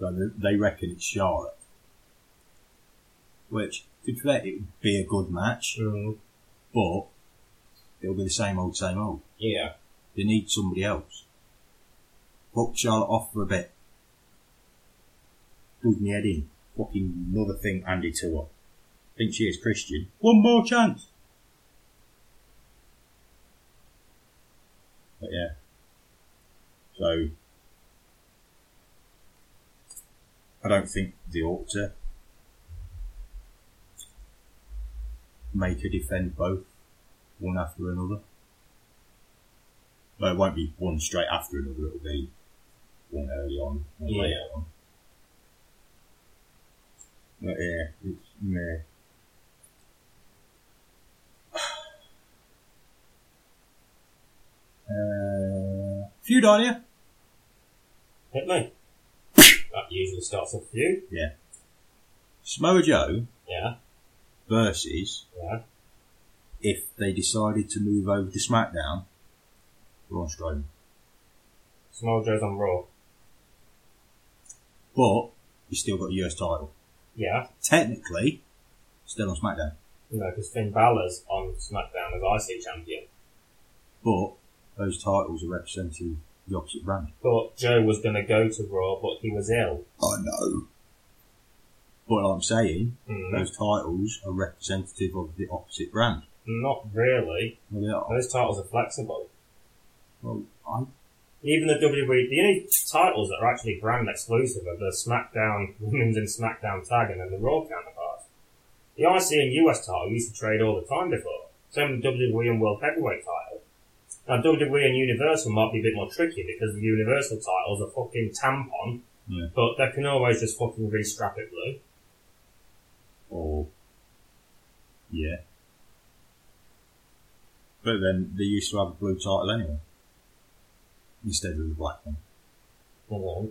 So they reckon it's Charlotte, which, to be fair, it would be a good match, mm. but it'll be the same old, same old. Yeah. They need somebody else. Fuck Charlotte off for a bit. Does me head in. Fucking another thing handed to her. Think she is Christian. One more chance. But yeah, so I don't think they ought to make her defend both one after another. Well, it won't be one straight after another, it'll be one early on, one yeah. later on. But yeah, it's meh. Uh, feud on you. Hit me. That usually starts off feud. Yeah. Samoa Joe. Yeah. Versus. Yeah. If they decided to move over to SmackDown, Raw Strowman. Samoa Joe's on Raw. But you still got a U S title. Yeah. Technically, still on SmackDown. No, because Finn Balor's on SmackDown as I C champion. But those titles are representing the opposite brand. But Joe was going to go to Raw, but he was ill. I know. But I'm saying, mm. those titles are representative of the opposite brand. Not really. Well, they are. Those titles are flexible. Well, I... Even the W W E, the only titles that are actually brand exclusive are the SmackDown Women's and SmackDown Tag and then the Raw counterparts. The I C and U S title used to trade all the time before. Same with the W W E and World Heavyweight title. Now, W W E and Universal might be a bit more tricky because the Universal titles are fucking tampon, yeah. but they can always just fucking restrap it blue. Or, yeah. But then they used to have a blue title anyway, instead of the black one. No.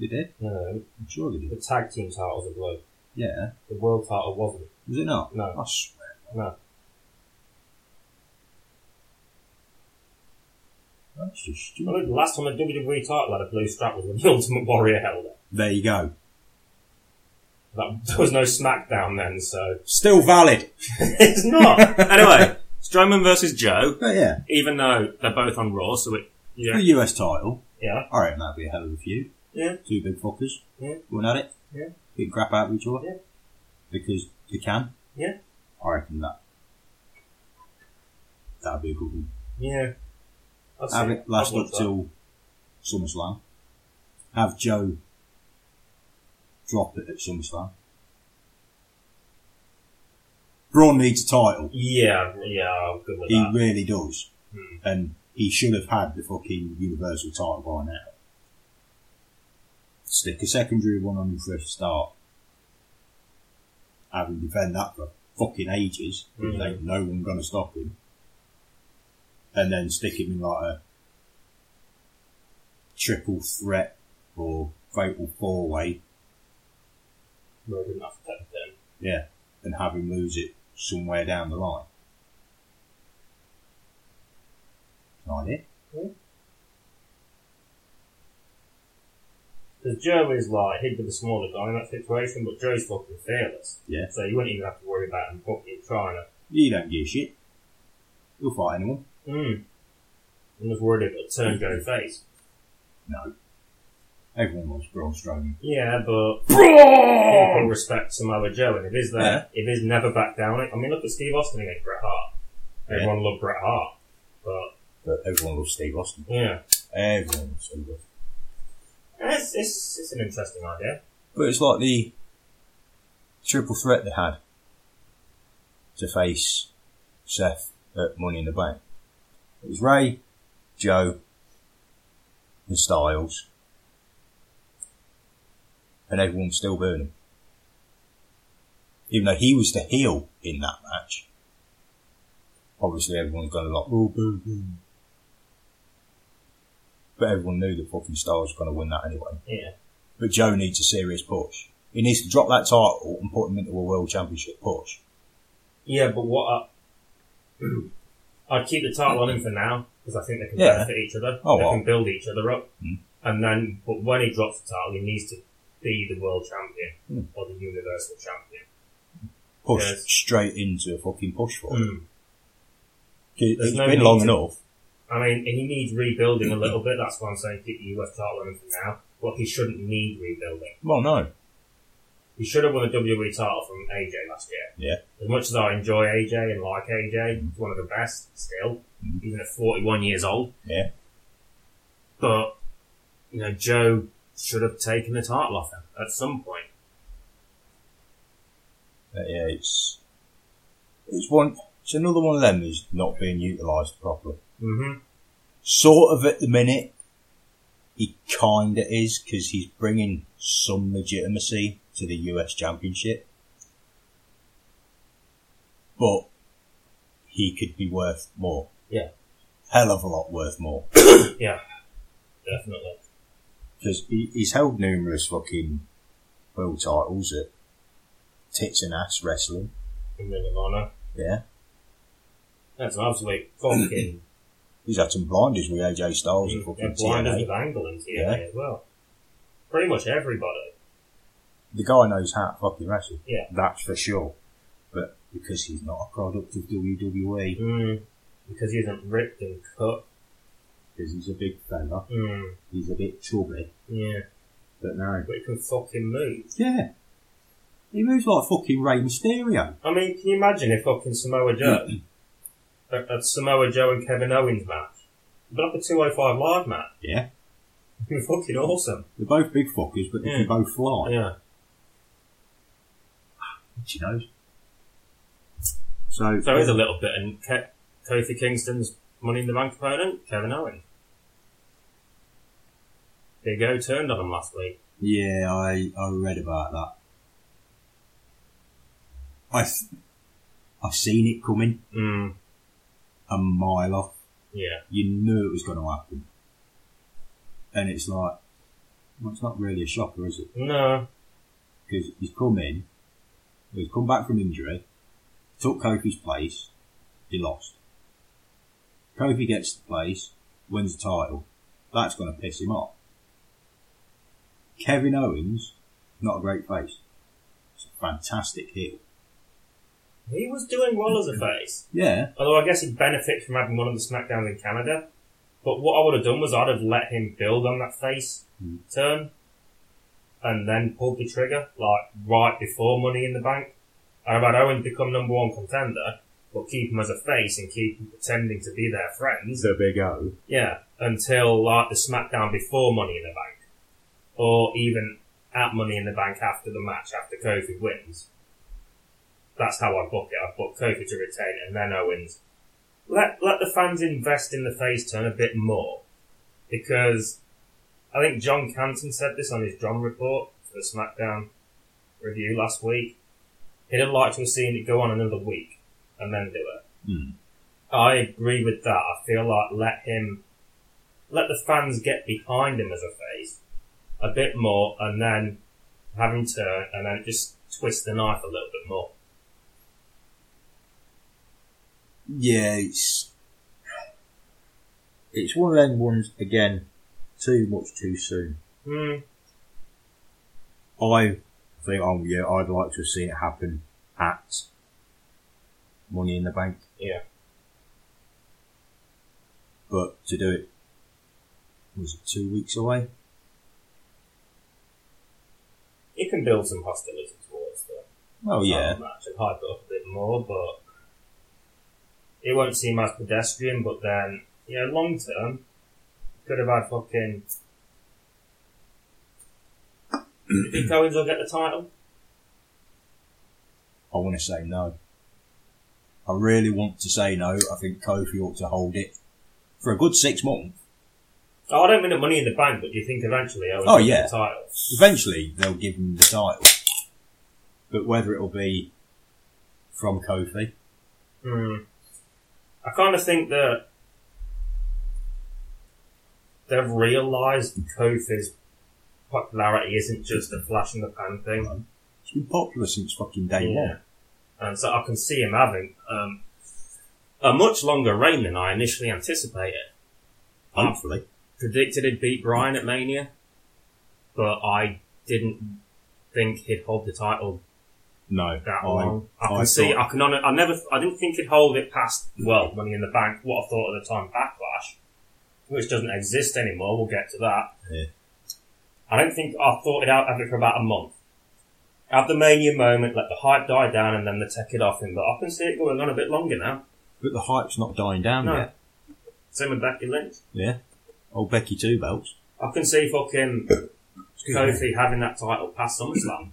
They did? No. I'm sure they did. The tag team titles are blue. Yeah. The world title wasn't. Was it not? No. I swear. No. That's just stupid. Well, the last time a W W E title had a blue strap was when the Ultimate Warrior held it. There you go. That, there was no SmackDown then, so... Still valid. It's not. Anyway, Strowman versus Joe. But yeah. Even though they're both on Raw, so it... Yeah. For the U S title. Yeah. I reckon that'd be a hell of a feud. Yeah. Two big fuckers. Yeah. Going at it. Yeah. Big crap out of each other. Yeah. Because they can. Yeah. I reckon that. That'd be a good one. Yeah. Have it last up till SummerSlam. Have Joe drop it at SummerSlam. Braun needs a title. Yeah, yeah, I'm good with he that. He really does. Hmm. And he should have had the fucking Universal title by now. Stick a secondary one on him for a start. Have him defend that for fucking ages. Because mm-hmm. ain't no one going to stop him. And then stick him in like a triple threat or fatal four way. Well, didn't have to take them. Yeah, and have him lose it somewhere down the line. Not it. Yeah. Because Joe is like, he'd be the smaller guy in that situation, but Joe's fucking fearless. Yeah. So you wouldn't even have to worry about him fucking trying to. You don't give a shit. You'll fight anyone. Mm. I'm just worried about a turn Joe's face. No. Everyone wants Braun Strowman. Yeah, but people respect Samoa Joe, and if he's there, yeah. if he's never back down, I mean, look at Steve Austin against Bret Hart. Everyone yeah. loved Bret Hart, but but everyone loves Steve Austin. Yeah, everyone loves Steve Austin. It's, it's, it's an interesting idea. But it's like the triple threat they had to face Seth at Money in the Bank. It was Ray, Joe, and Styles. And everyone was still burning. Even though he was the heel in that match. Obviously everyone's going to like, oh, boo, boo. But everyone knew that fucking Styles was going to win that anyway. Yeah. But Joe needs a serious push. He needs to drop that title and put him into a world championship push. Yeah, but what? I, I'd keep the title on him for now because I think they can yeah. benefit each other. Oh, they well. can build each other up, mm. and then. But when he drops the title, he needs to be the world champion mm. or the universal champion. Pushed yes. straight into a fucking push for him. Mm. It's no been long to- enough. I mean, he needs rebuilding a little bit. That's why I'm saying keep the U S title on him for now. But he shouldn't need rebuilding. Well, no. He should have won the W W E title from A J last year. Yeah. As much as I enjoy A J and like A J, mm. he's one of the best still, mm. even at forty-one years old. Yeah. But, you know, Joe should have taken the title off him at some point. But yeah, it's it's one. It's another one of them who's not being utilised properly. Mm-hmm. Sort of at the minute, he kind of is, because he's bringing some legitimacy to the U S Championship. But he could be worth more. Yeah. Hell of a lot worth more. Yeah, definitely. Because he, he's held numerous fucking world titles at Tits and Ass Wrestling. In Ring of Honor. Yeah. That's an absolute fucking... He's had some blinders with A J Styles and fucking T N A. Blinders with Angle in T N A yeah. as well. Pretty much everybody. The guy knows how to fucking wrestle. Yeah. That's for sure. But because he's not a product of W W E. Mm. Because he isn't ripped and cut. Because he's a big fella. Mm. He's a bit chubby. Yeah. But no. But he can fucking move. Yeah. He moves like fucking Rey Mysterio. I mean, can you imagine if fucking Samoa Joe... A, a Samoa Joe and Kevin Owens match. But up a two oh five Live match. Yeah. They're fucking awesome. They're both big fuckers, but they yeah. can both fly. Yeah. She knows. So there is a little bit, and Ke- Kofi Kingston's Money in the Bank opponent, Kevin Owens. Big O turned on him last week. Yeah, I, I read about that. I th- I've seen it coming. Mm. A mile off. Yeah. You knew it was going to happen. And it's like, well, it's not really a shocker, is it? No. Because he's come in, he's come back from injury, took Kofi's place, he lost. Kofi gets the place, wins the title. That's going to piss him off. Kevin Owens, not a great face. It's a fantastic heel. He was doing well as a face. Yeah. Although I guess he benefits from having one of the SmackDowns in Canada. But what I would have done was I'd have let him build on that face mm. turn and then pulled the trigger, like, right before Money in the Bank. I'd have had Owen become number one contender, but keep him as a face and keep him pretending to be their friends. The Big O. Yeah. Until, like, the SmackDown before Money in the Bank. Or even at Money in the Bank after the match, after Kofi wins. That's how I book it. I book Kofi to retain and then Owens. Let let the fans invest in the face turn a bit more. Because I think John Canton said this on his John report for the SmackDown review last week. He'd have liked to have seen it go on another week and then do it. Mm. I agree with that. I feel like let him let the fans get behind him as a face a bit more, and then have him turn, and then just twist the knife a little bit more. Yeah, it's it's one of them ones again. Too much too soon. Mm. I think, oh yeah, I'd like to have seen it happen at Money in the Bank. Yeah, but to do it was it two weeks away. You can build some hostility towards the oh yeah match and hype it up a bit more, but it won't seem as pedestrian. But then, you know, long term, could have had fucking did Owens will get the title? I want to say no. I really want to say no. I think Kofi ought to hold it for a good six months. Oh, I don't mean the Money in the Bank, but do you think eventually Owens oh, will yeah. get the title? Eventually they'll give him the title. But whether it'll be from Kofi. Hmm. I kind of think that they've realised Kofi's popularity isn't just a flash in the pan thing. No. It's been popular since fucking day yeah. one. And so I can see him having um, a much longer reign than I initially anticipated. Hopefully. I predicted he'd beat Bryan at Mania, but I didn't think he'd hold the title no, that I, long. I can I see, thought... I can honor, I never, I didn't think he'd hold it past, well, Money in the Bank, what I thought at the time, Backlash, which doesn't exist anymore, we'll get to that. Yeah. I don't think I thought it out after for about a month. Have the Mania moment, let the hype die down, and then they take it off him. But I can see it going on a bit longer now. But the hype's not dying down no. yet. Same with Becky Lynch. Yeah. Old Becky Two Belts. I can see fucking Kofi having that title past SummerSlam.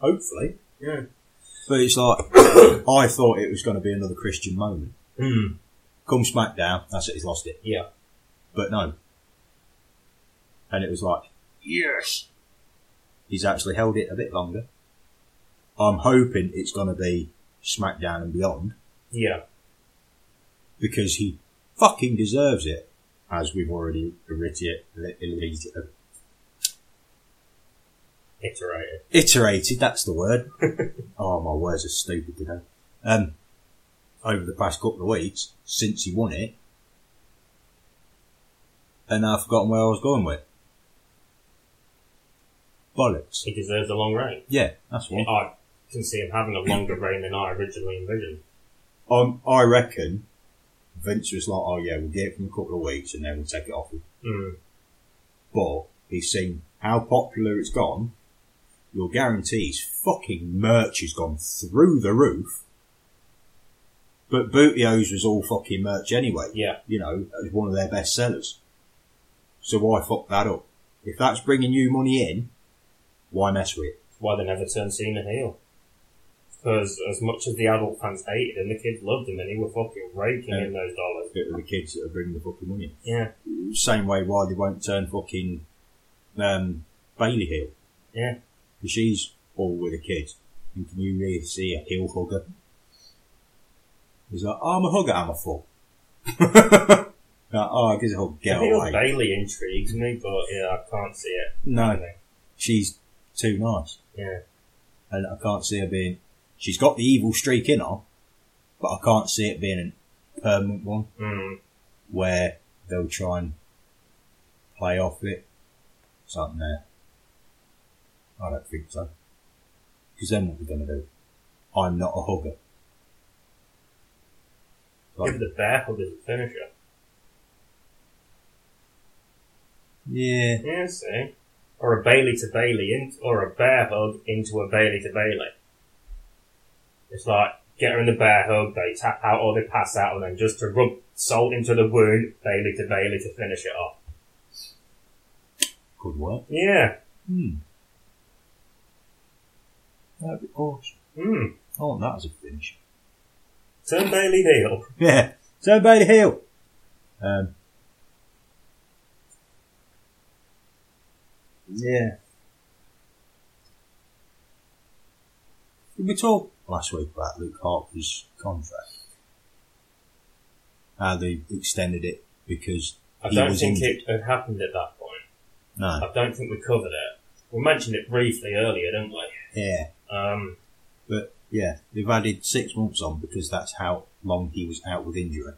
Hopefully. Yeah. But it's like, I thought it was going to be another Christian moment. Mm. Come SmackDown, that's it, he's lost it. Yeah. But no. And it was like, yes! He's actually held it a bit longer. I'm hoping it's going to be SmackDown and beyond. Yeah. Because he fucking deserves it, as we've already iterated. Iterated. Iterated, that's the word. Oh, my words are stupid today. Um, over the past couple of weeks, since he won it. And now I've forgotten where I was going with. Bollocks. He deserves a long reign. Yeah, that's one. I can see him having a longer reign than I originally envisioned. Um, I reckon Vince was like, oh yeah, we'll get it from a couple of weeks and then we'll take it off him. Mm. But he's seen how popular it's gone. You'll guarantee his fucking merch has gone through the roof. But Bootios was all fucking merch anyway. Yeah. You know, it was one of their best sellers. So why fuck that up? If that's bringing you money in, why mess with it? Why they never turned Cena heel. Because as much as the adult fans hated him, the kids loved him and he was fucking raking yeah. in those dollars. It were the kids that are bringing the fucking money. Yeah. Same way why they won't turn fucking um, Bailey heel. Yeah. Because she's all with the kids. And can you really see a heel hugger? He's like, oh, I'm a hugger, I'm a fool. Like, oh, I guess a hug, get I away. Bailey intrigues me, but yeah, I can't see it. No. Really. She's too nice. Yeah. And I can't see her being... She's got the evil streak in her, but I can't see it being a permanent one mm. where they'll try and play off it. Something there. I don't think so. Because then what are we going to do? I'm not a hugger. Like, give the bear hug as a finisher. Yeah. Yeah, see. Or a Bailey to Bailey, in, or a bear hug into a Bailey to Bailey. It's like, get her in the bear hug, they tap out or they pass out, and then just to rub salt into the wound, Bailey to Bailey to finish it off. Good work. Yeah. Hmm. That'd be awesome. Hmm. Oh, that was a finish. Turn Bailey heel. Yeah. Turn Bailey heel. Um. Yeah. Did we talk last week about Luke Harper's contract? How they extended it because I don't think in... it had happened at that point. No. I don't think we covered it. We mentioned it briefly earlier, didn't we? Yeah. Um, but, yeah, they've added six months on because that's how long he was out with injury.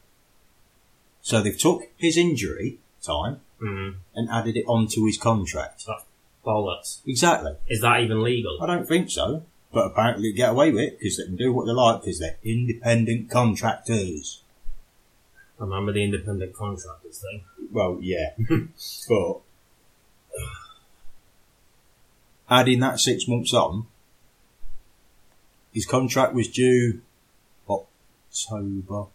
So they've took his injury time mm-hmm. and added it onto his contract. That's bollocks. Exactly. Is that even legal? I don't think so. But apparently they get away with it because they can do what they like because they're independent contractors. I remember the independent contractors thing. Well, yeah. But adding that six months on, his contract was due October,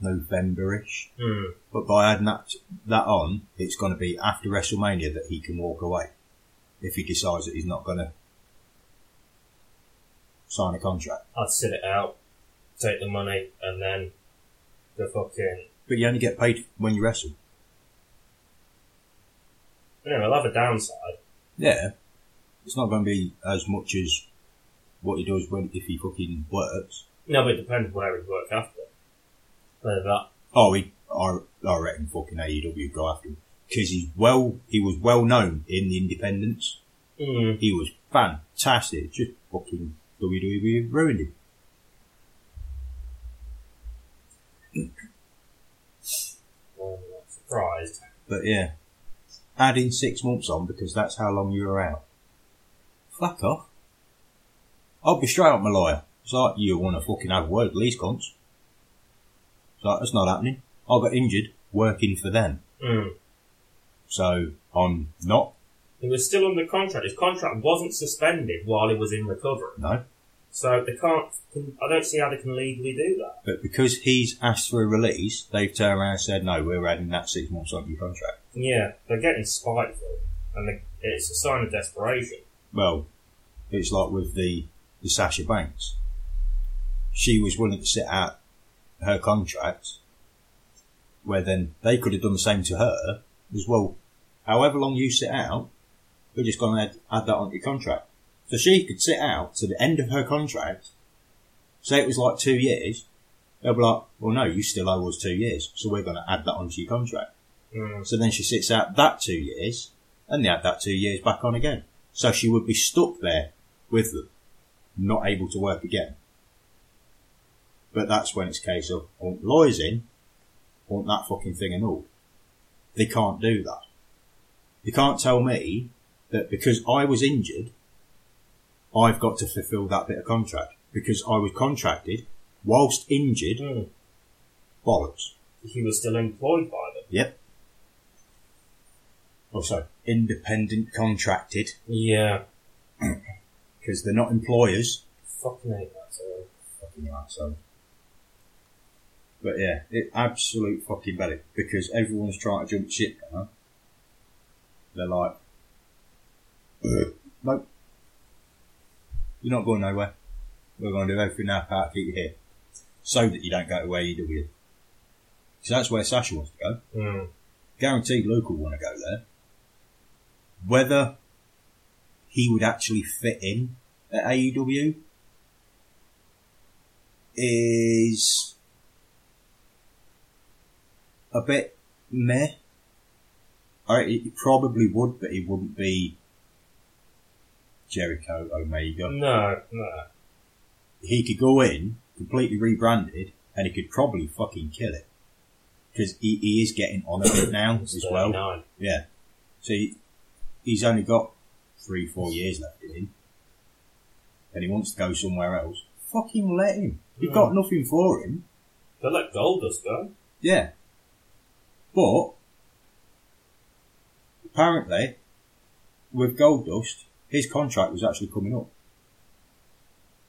November-ish. Mm. But by adding that, that on, it's going to be after WrestleMania that he can walk away if he decides that he's not going to sign a contract. I'd sit it out. Take the money and then go fucking. But you only get paid when you wrestle. Yeah, I'll have a downside. Yeah, it's not going to be as much as what he does when if he fucking works. No, but it depends where he works after. Whether that. Oh, he, I, I reckon fucking A E W go after him because he's well. He was well known in the independents. Mm. He was fantastic. Just fucking W W E ruined him. Well, I'm not surprised. But yeah, adding six months on because that's how long you were out. Fuck off. I'll be straight up my lawyer. It's like, you want to fucking have a word with these cons. It's like, that's not happening. I got injured working for them. Mm. So I'm not. He was still under contract. His contract wasn't suspended while he was in recovery. No. So they can't, I don't see how they can legally do that. But because he's asked for a release, they've turned around and said, no, we're adding that six months on your contract. Yeah, they're getting spiteful. And they, it's a sign of desperation. Well, it's like with the, the Sasha Banks. She was willing to sit out her contract, where then they could have done the same to her as well. However long you sit out, we're just going to add, add that onto your contract. So she could sit out to the end of her contract, say it was like two years, they'll be like, well, no, you still owe us two years, so we're going to add that onto your contract. Mm. So then she sits out that two years, and they add that two years back on again. So she would be stuck there with them, not able to work again. But that's when it's a case of, I want lawyers in, I want that fucking thing and all. They can't do that. They can't tell me that because I was injured, I've got to fulfil that bit of contract because I was contracted whilst injured. Mm. Bollocks. He was still employed by them. Yep. Oh, sorry. Independent contracted. Yeah. Because they're not employers. Fucking hate that, sorry. Fucking that, sorry. But yeah, it absolute fucking belly because everyone's trying to jump ship now. They're like, nope. You're not going nowhere. We're going to do everything in our power to keep you here. So that you don't go to A E W. Because that's where Sasha wants to go. Mm. Guaranteed Luke will want to go there. Whether he would actually fit in at A E W is a bit meh. Alright, he probably would, but he wouldn't be Jericho, Omega. No, no. He could go in, completely rebranded, and he could probably fucking kill it. Because he, he is getting on a bit now as well. thirty-nine. Yeah. So he, he's only got three, four years left in him. And he wants to go somewhere else. Fucking let him. You've mm. got nothing for him. They let Goldust go. Yeah. But, apparently, with Goldust, his contract was actually coming up.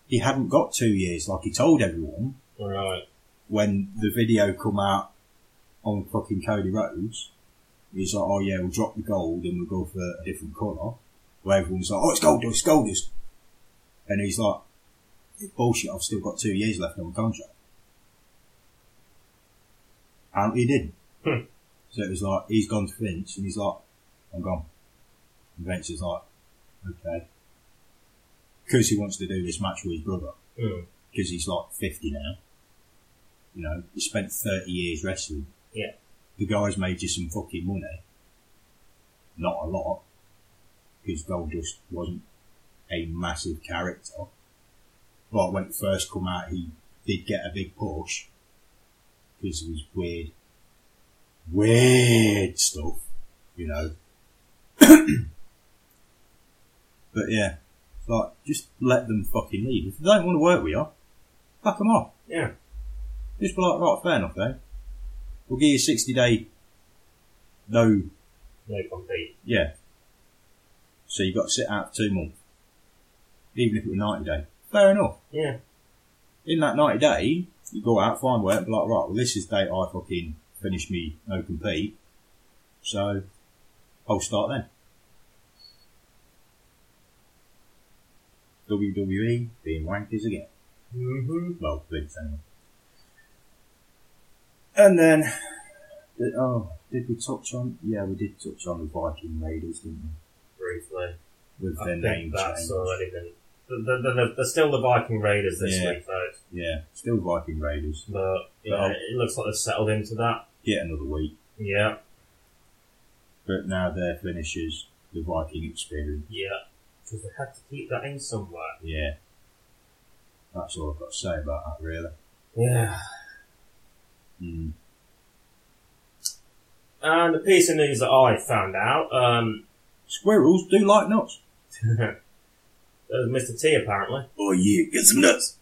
He hadn't got two years like he told everyone. Right. When the video come out on fucking Cody Rhodes, he's like, oh yeah, we'll drop the gold and we'll go for a different colour. Where everyone's like, oh, it's Goldust, it's Goldust. And he's like, bullshit, I've still got two years left on my contract. Apparently he didn't. Hmm. So it was like, he's gone to Vince and he's like, I'm gone. And Vince is like, okay. Because he wants to do this match with his brother. Because mm. he's like fifty now. You know, he spent thirty years wrestling. Yeah. The guys made you some fucking money. Not a lot. Because Goldust wasn't a massive character. But when it first come out, he did get a big push. Because of his weird, weird stuff, you know. But yeah, like, just let them fucking leave. If they don't want to work with you, fuck them off. Yeah. Just be like, right, fair enough, eh? We'll give you a sixty day no... No compete. Yeah. So you've got to sit out for two months. Even if it was ninety day. Fair enough. Yeah. In that ninety day, you go out, find work, and be like, right, well, this is the date I fucking finish me no compete. So, I'll start then. W W E being wankers again. Mm-hmm. Well, Vince anyway. And then, oh, did we touch on? Yeah, we did touch on the Viking Raiders, didn't we? Briefly. With I their name that's change. Already been. They're, they're, they're still the Viking Raiders this yeah. week, though. Yeah, still Viking Raiders. But, yeah, it looks like they've settled into that. Yet another week. Yeah. But now their finish is the Viking Experience. Yeah. Because they had to keep that in somewhere. Yeah. That's all I've got to say about that, really. Yeah. Mm. And a piece of news that I found out, um... squirrels do like nuts. That was Mister T, apparently. Oh, yeah, get some nuts.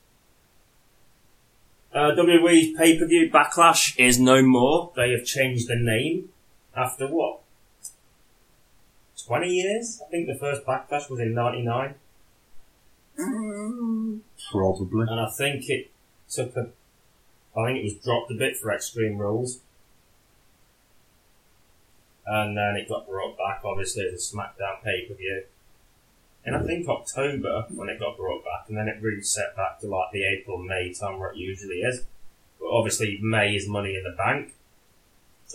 Uh, W W E's pay-per-view Backlash is no more. They have changed the name after, what, twenty years? I think the first Backlash was in ninety-nine. Probably. And I think it took a... I think it was dropped a bit for Extreme Rules. And then it got brought back, obviously, as a SmackDown pay-per-view. And I think October, when it got brought back, and then it reset back to like the April, May time where it usually is. But obviously, May is Money in the Bank.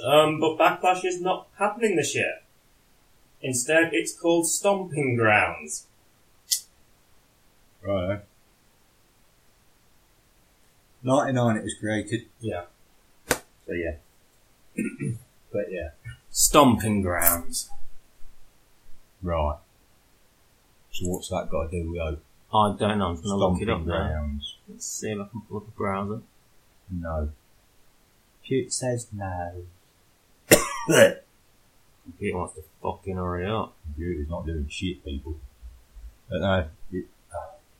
Um, but Backlash is not happening this year. Instead, it's called Stomping Grounds. Right. ninety-nine it was created. Yeah. So yeah. But yeah. Stomping Grounds. Right. So what's that got to do with O? I don't know, I'm going to look it up grounds. Now. Let's see if I can pull up a browser. No. Computer says no. Computer wants to fucking hurry up. Computer's not doing shit, people. But no, it, uh,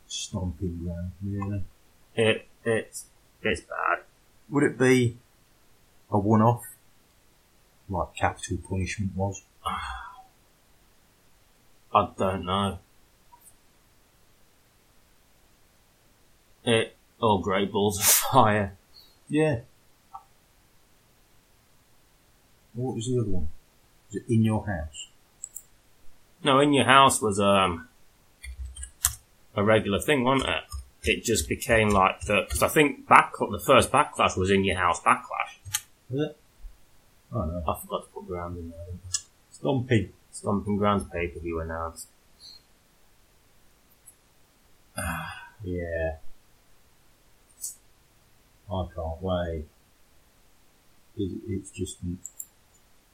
Stomping Grounds, really? It, it's, it's bad. Would it be a one-off? Like Capital Punishment was? I don't know. It, oh, Great Balls of Fire. Yeah. What was the other one? Was it In Your House? No, In Your House was, um, a regular thing, wasn't it? It just became like the, because I think back the first Backlash was In Your House Backlash. Was it? Oh no. I forgot to put ground in there. Stomping. Stomping Grounds pay-per-view announced. Ah, yeah. I can't wait. It, it's just,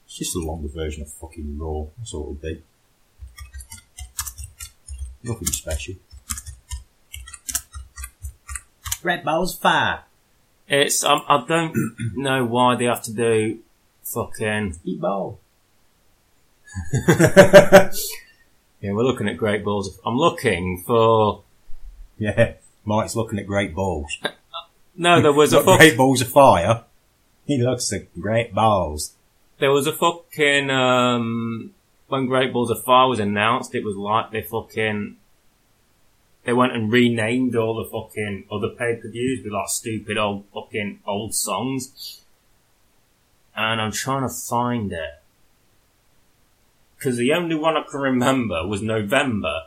it's just a longer version of fucking Raw. That's all it'll be. Nothing special. Red Bull's fire. It's, um, I don't know why they have to do fucking... Eat ball. Yeah, we're looking at Great Balls. I'm looking for... Yeah, Mike's looking at Great Balls. No, there was a fucking... Great Balls of Fire. He looks at Great Balls. There was a fucking, um... when Great Balls of Fire was announced, it was like they fucking... They went and renamed all the fucking other pay-per-views with like stupid old fucking old songs. And I'm trying to find it. Because the only one I can remember was November.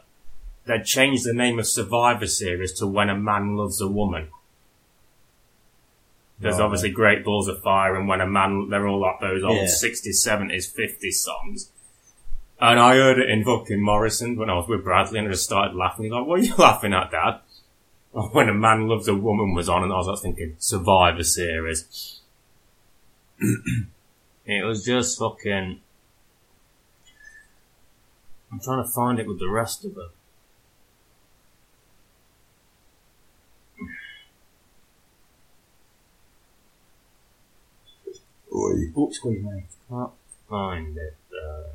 They'd changed the name of Survivor Series to When a Man Loves a Woman. There's oh, obviously Great Balls of Fire and When a Man... They're all like those old yeah. sixties, seventies, fifties songs. And I heard it in fucking Morrison when I was with Bradley and I just started laughing. He's like, what are you laughing at, Dad? When a Man Loves a Woman was on and I was like thinking, Survivor Series. It was just fucking... I'm trying to find it with the rest of them. Boy. What's going on? Can't find it. Uh...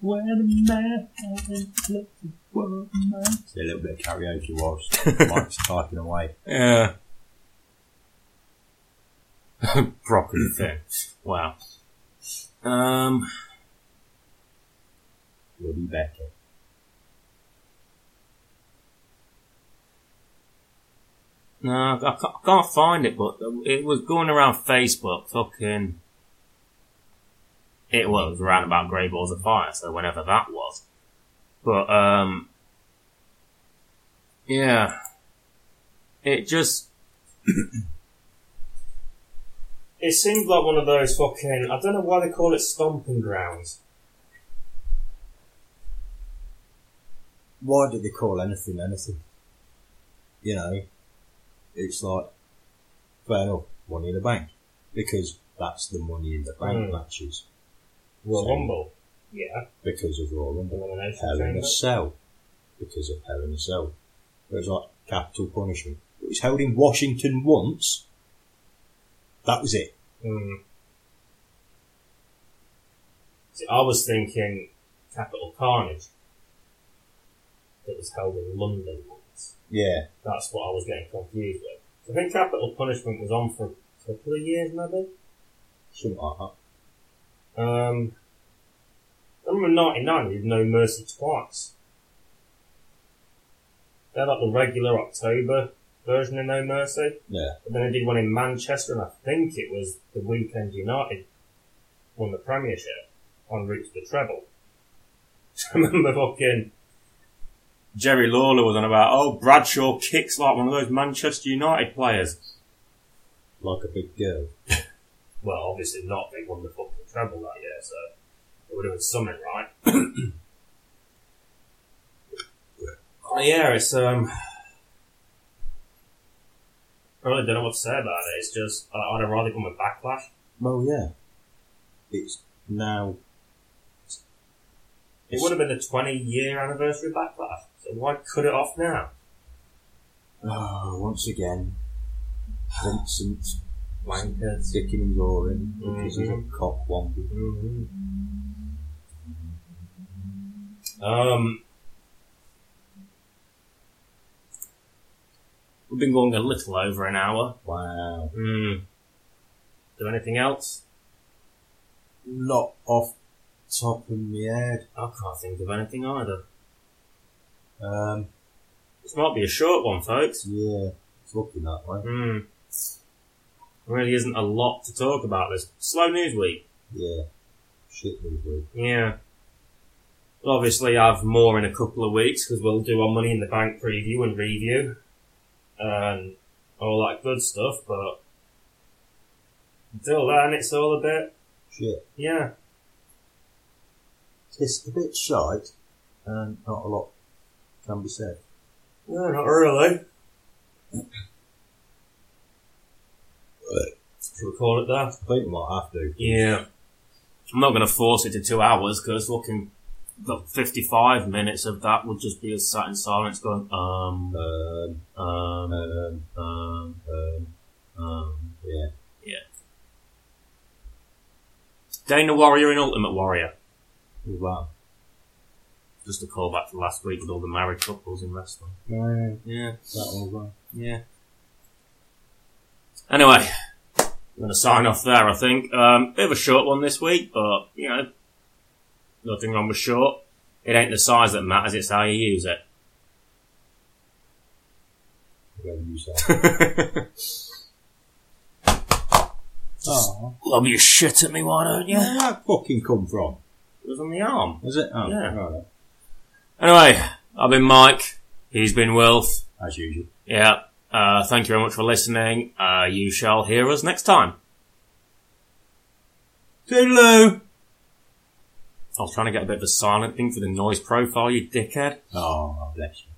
Where the man the world a little bit of karaoke whilst Mike's typing away. Yeah. Brock and Finn. Wow. Um. We'll be back here. No, I can't, I can't find it, but it was going around Facebook. Fucking. It was around about Grey Balls of Fire, so whenever that was. But, um. Yeah. It just. It seemed like one of those fucking... I don't know why they call it stomping grounds. Why do they call anything anything? You know, it's like, fair enough, Money in the Bank. Because that's the Money in the Bank mm. matches. Royal so, Rumble. Yeah. Because of Royal Rumble. Hell in a Cell. Because of Hell in a Cell. It was like capital punishment. It was held in Washington once. That was it. Mm. See, I was thinking Capital Carnage. It was held in London once. Yeah. That's what I was getting confused with. I think Capital Punishment was on for a couple of years, maybe? Something like that. Um, I remember ninety-nine, did No Mercy twice. They're like the regular October version of No Mercy. Yeah. But then I did one in Manchester, and I think it was the weekend United won the Premiership en route to the treble. So I remember fucking Jerry Lawler was on about, oh, Bradshaw kicks like one of those Manchester United players. Like a big girl. Well, obviously not. They won the fucking treble that year, so it would have been something, right? Oh, yeah, it's, um... I really don't know what to say about it. It's just, uh, I'd rather come with Backlash. Well, yeah. It's now... It's, it would have been the twenty-year anniversary of Backlash. So why cut it off now? Oh, once again, Vincent Wanker sticking his oar in because he's a cock womble. Mm-hmm. Um... We've been going a little over an hour. Wow. Mm. Do anything else? Not off top of my head. I can't think of anything either. Um, this might be a short one, folks. Yeah, it's looking that way. Mm. There really isn't a lot to talk about this. Slow news week. Yeah. Shit news week. Yeah. Well, obviously, I've more in a couple of weeks because we'll do our Money in the Bank preview and review. And all that good stuff, but until then, it's all a bit shit. Yeah, it's a bit shite, and not a lot can be said. No, not really. Should we call it that? I think we might have to. Yeah, I'm not going to force it to two hours because looking. The fifty-five minutes of that would just be us sat in silence going, um, um, um, um, um, um, um, um yeah. Yeah. Dana Warrior and Ultimate Warrior. Wow. Just a callback to last week with all the married couples in wrestling. Yeah. Yeah. That one was well. Yeah. Anyway, I'm going to sign off there, I think. Um, bit of a short one this week, but, you know, nothing wrong with short. It ain't the size that matters, it's how you use it. You gotta use that. Oh. Lob your shit at me, why don't you? Where did that fucking come from? It was on the arm. Was it? Oh, yeah. Right. Anyway, I've been Mike. He's been Wilf. As usual. Yeah. Uh, thank you very much for listening. Uh, you shall hear us next time. Toodaloo! I was trying to get a bit of a silent thing for the noise profile, you dickhead. Oh, bless you.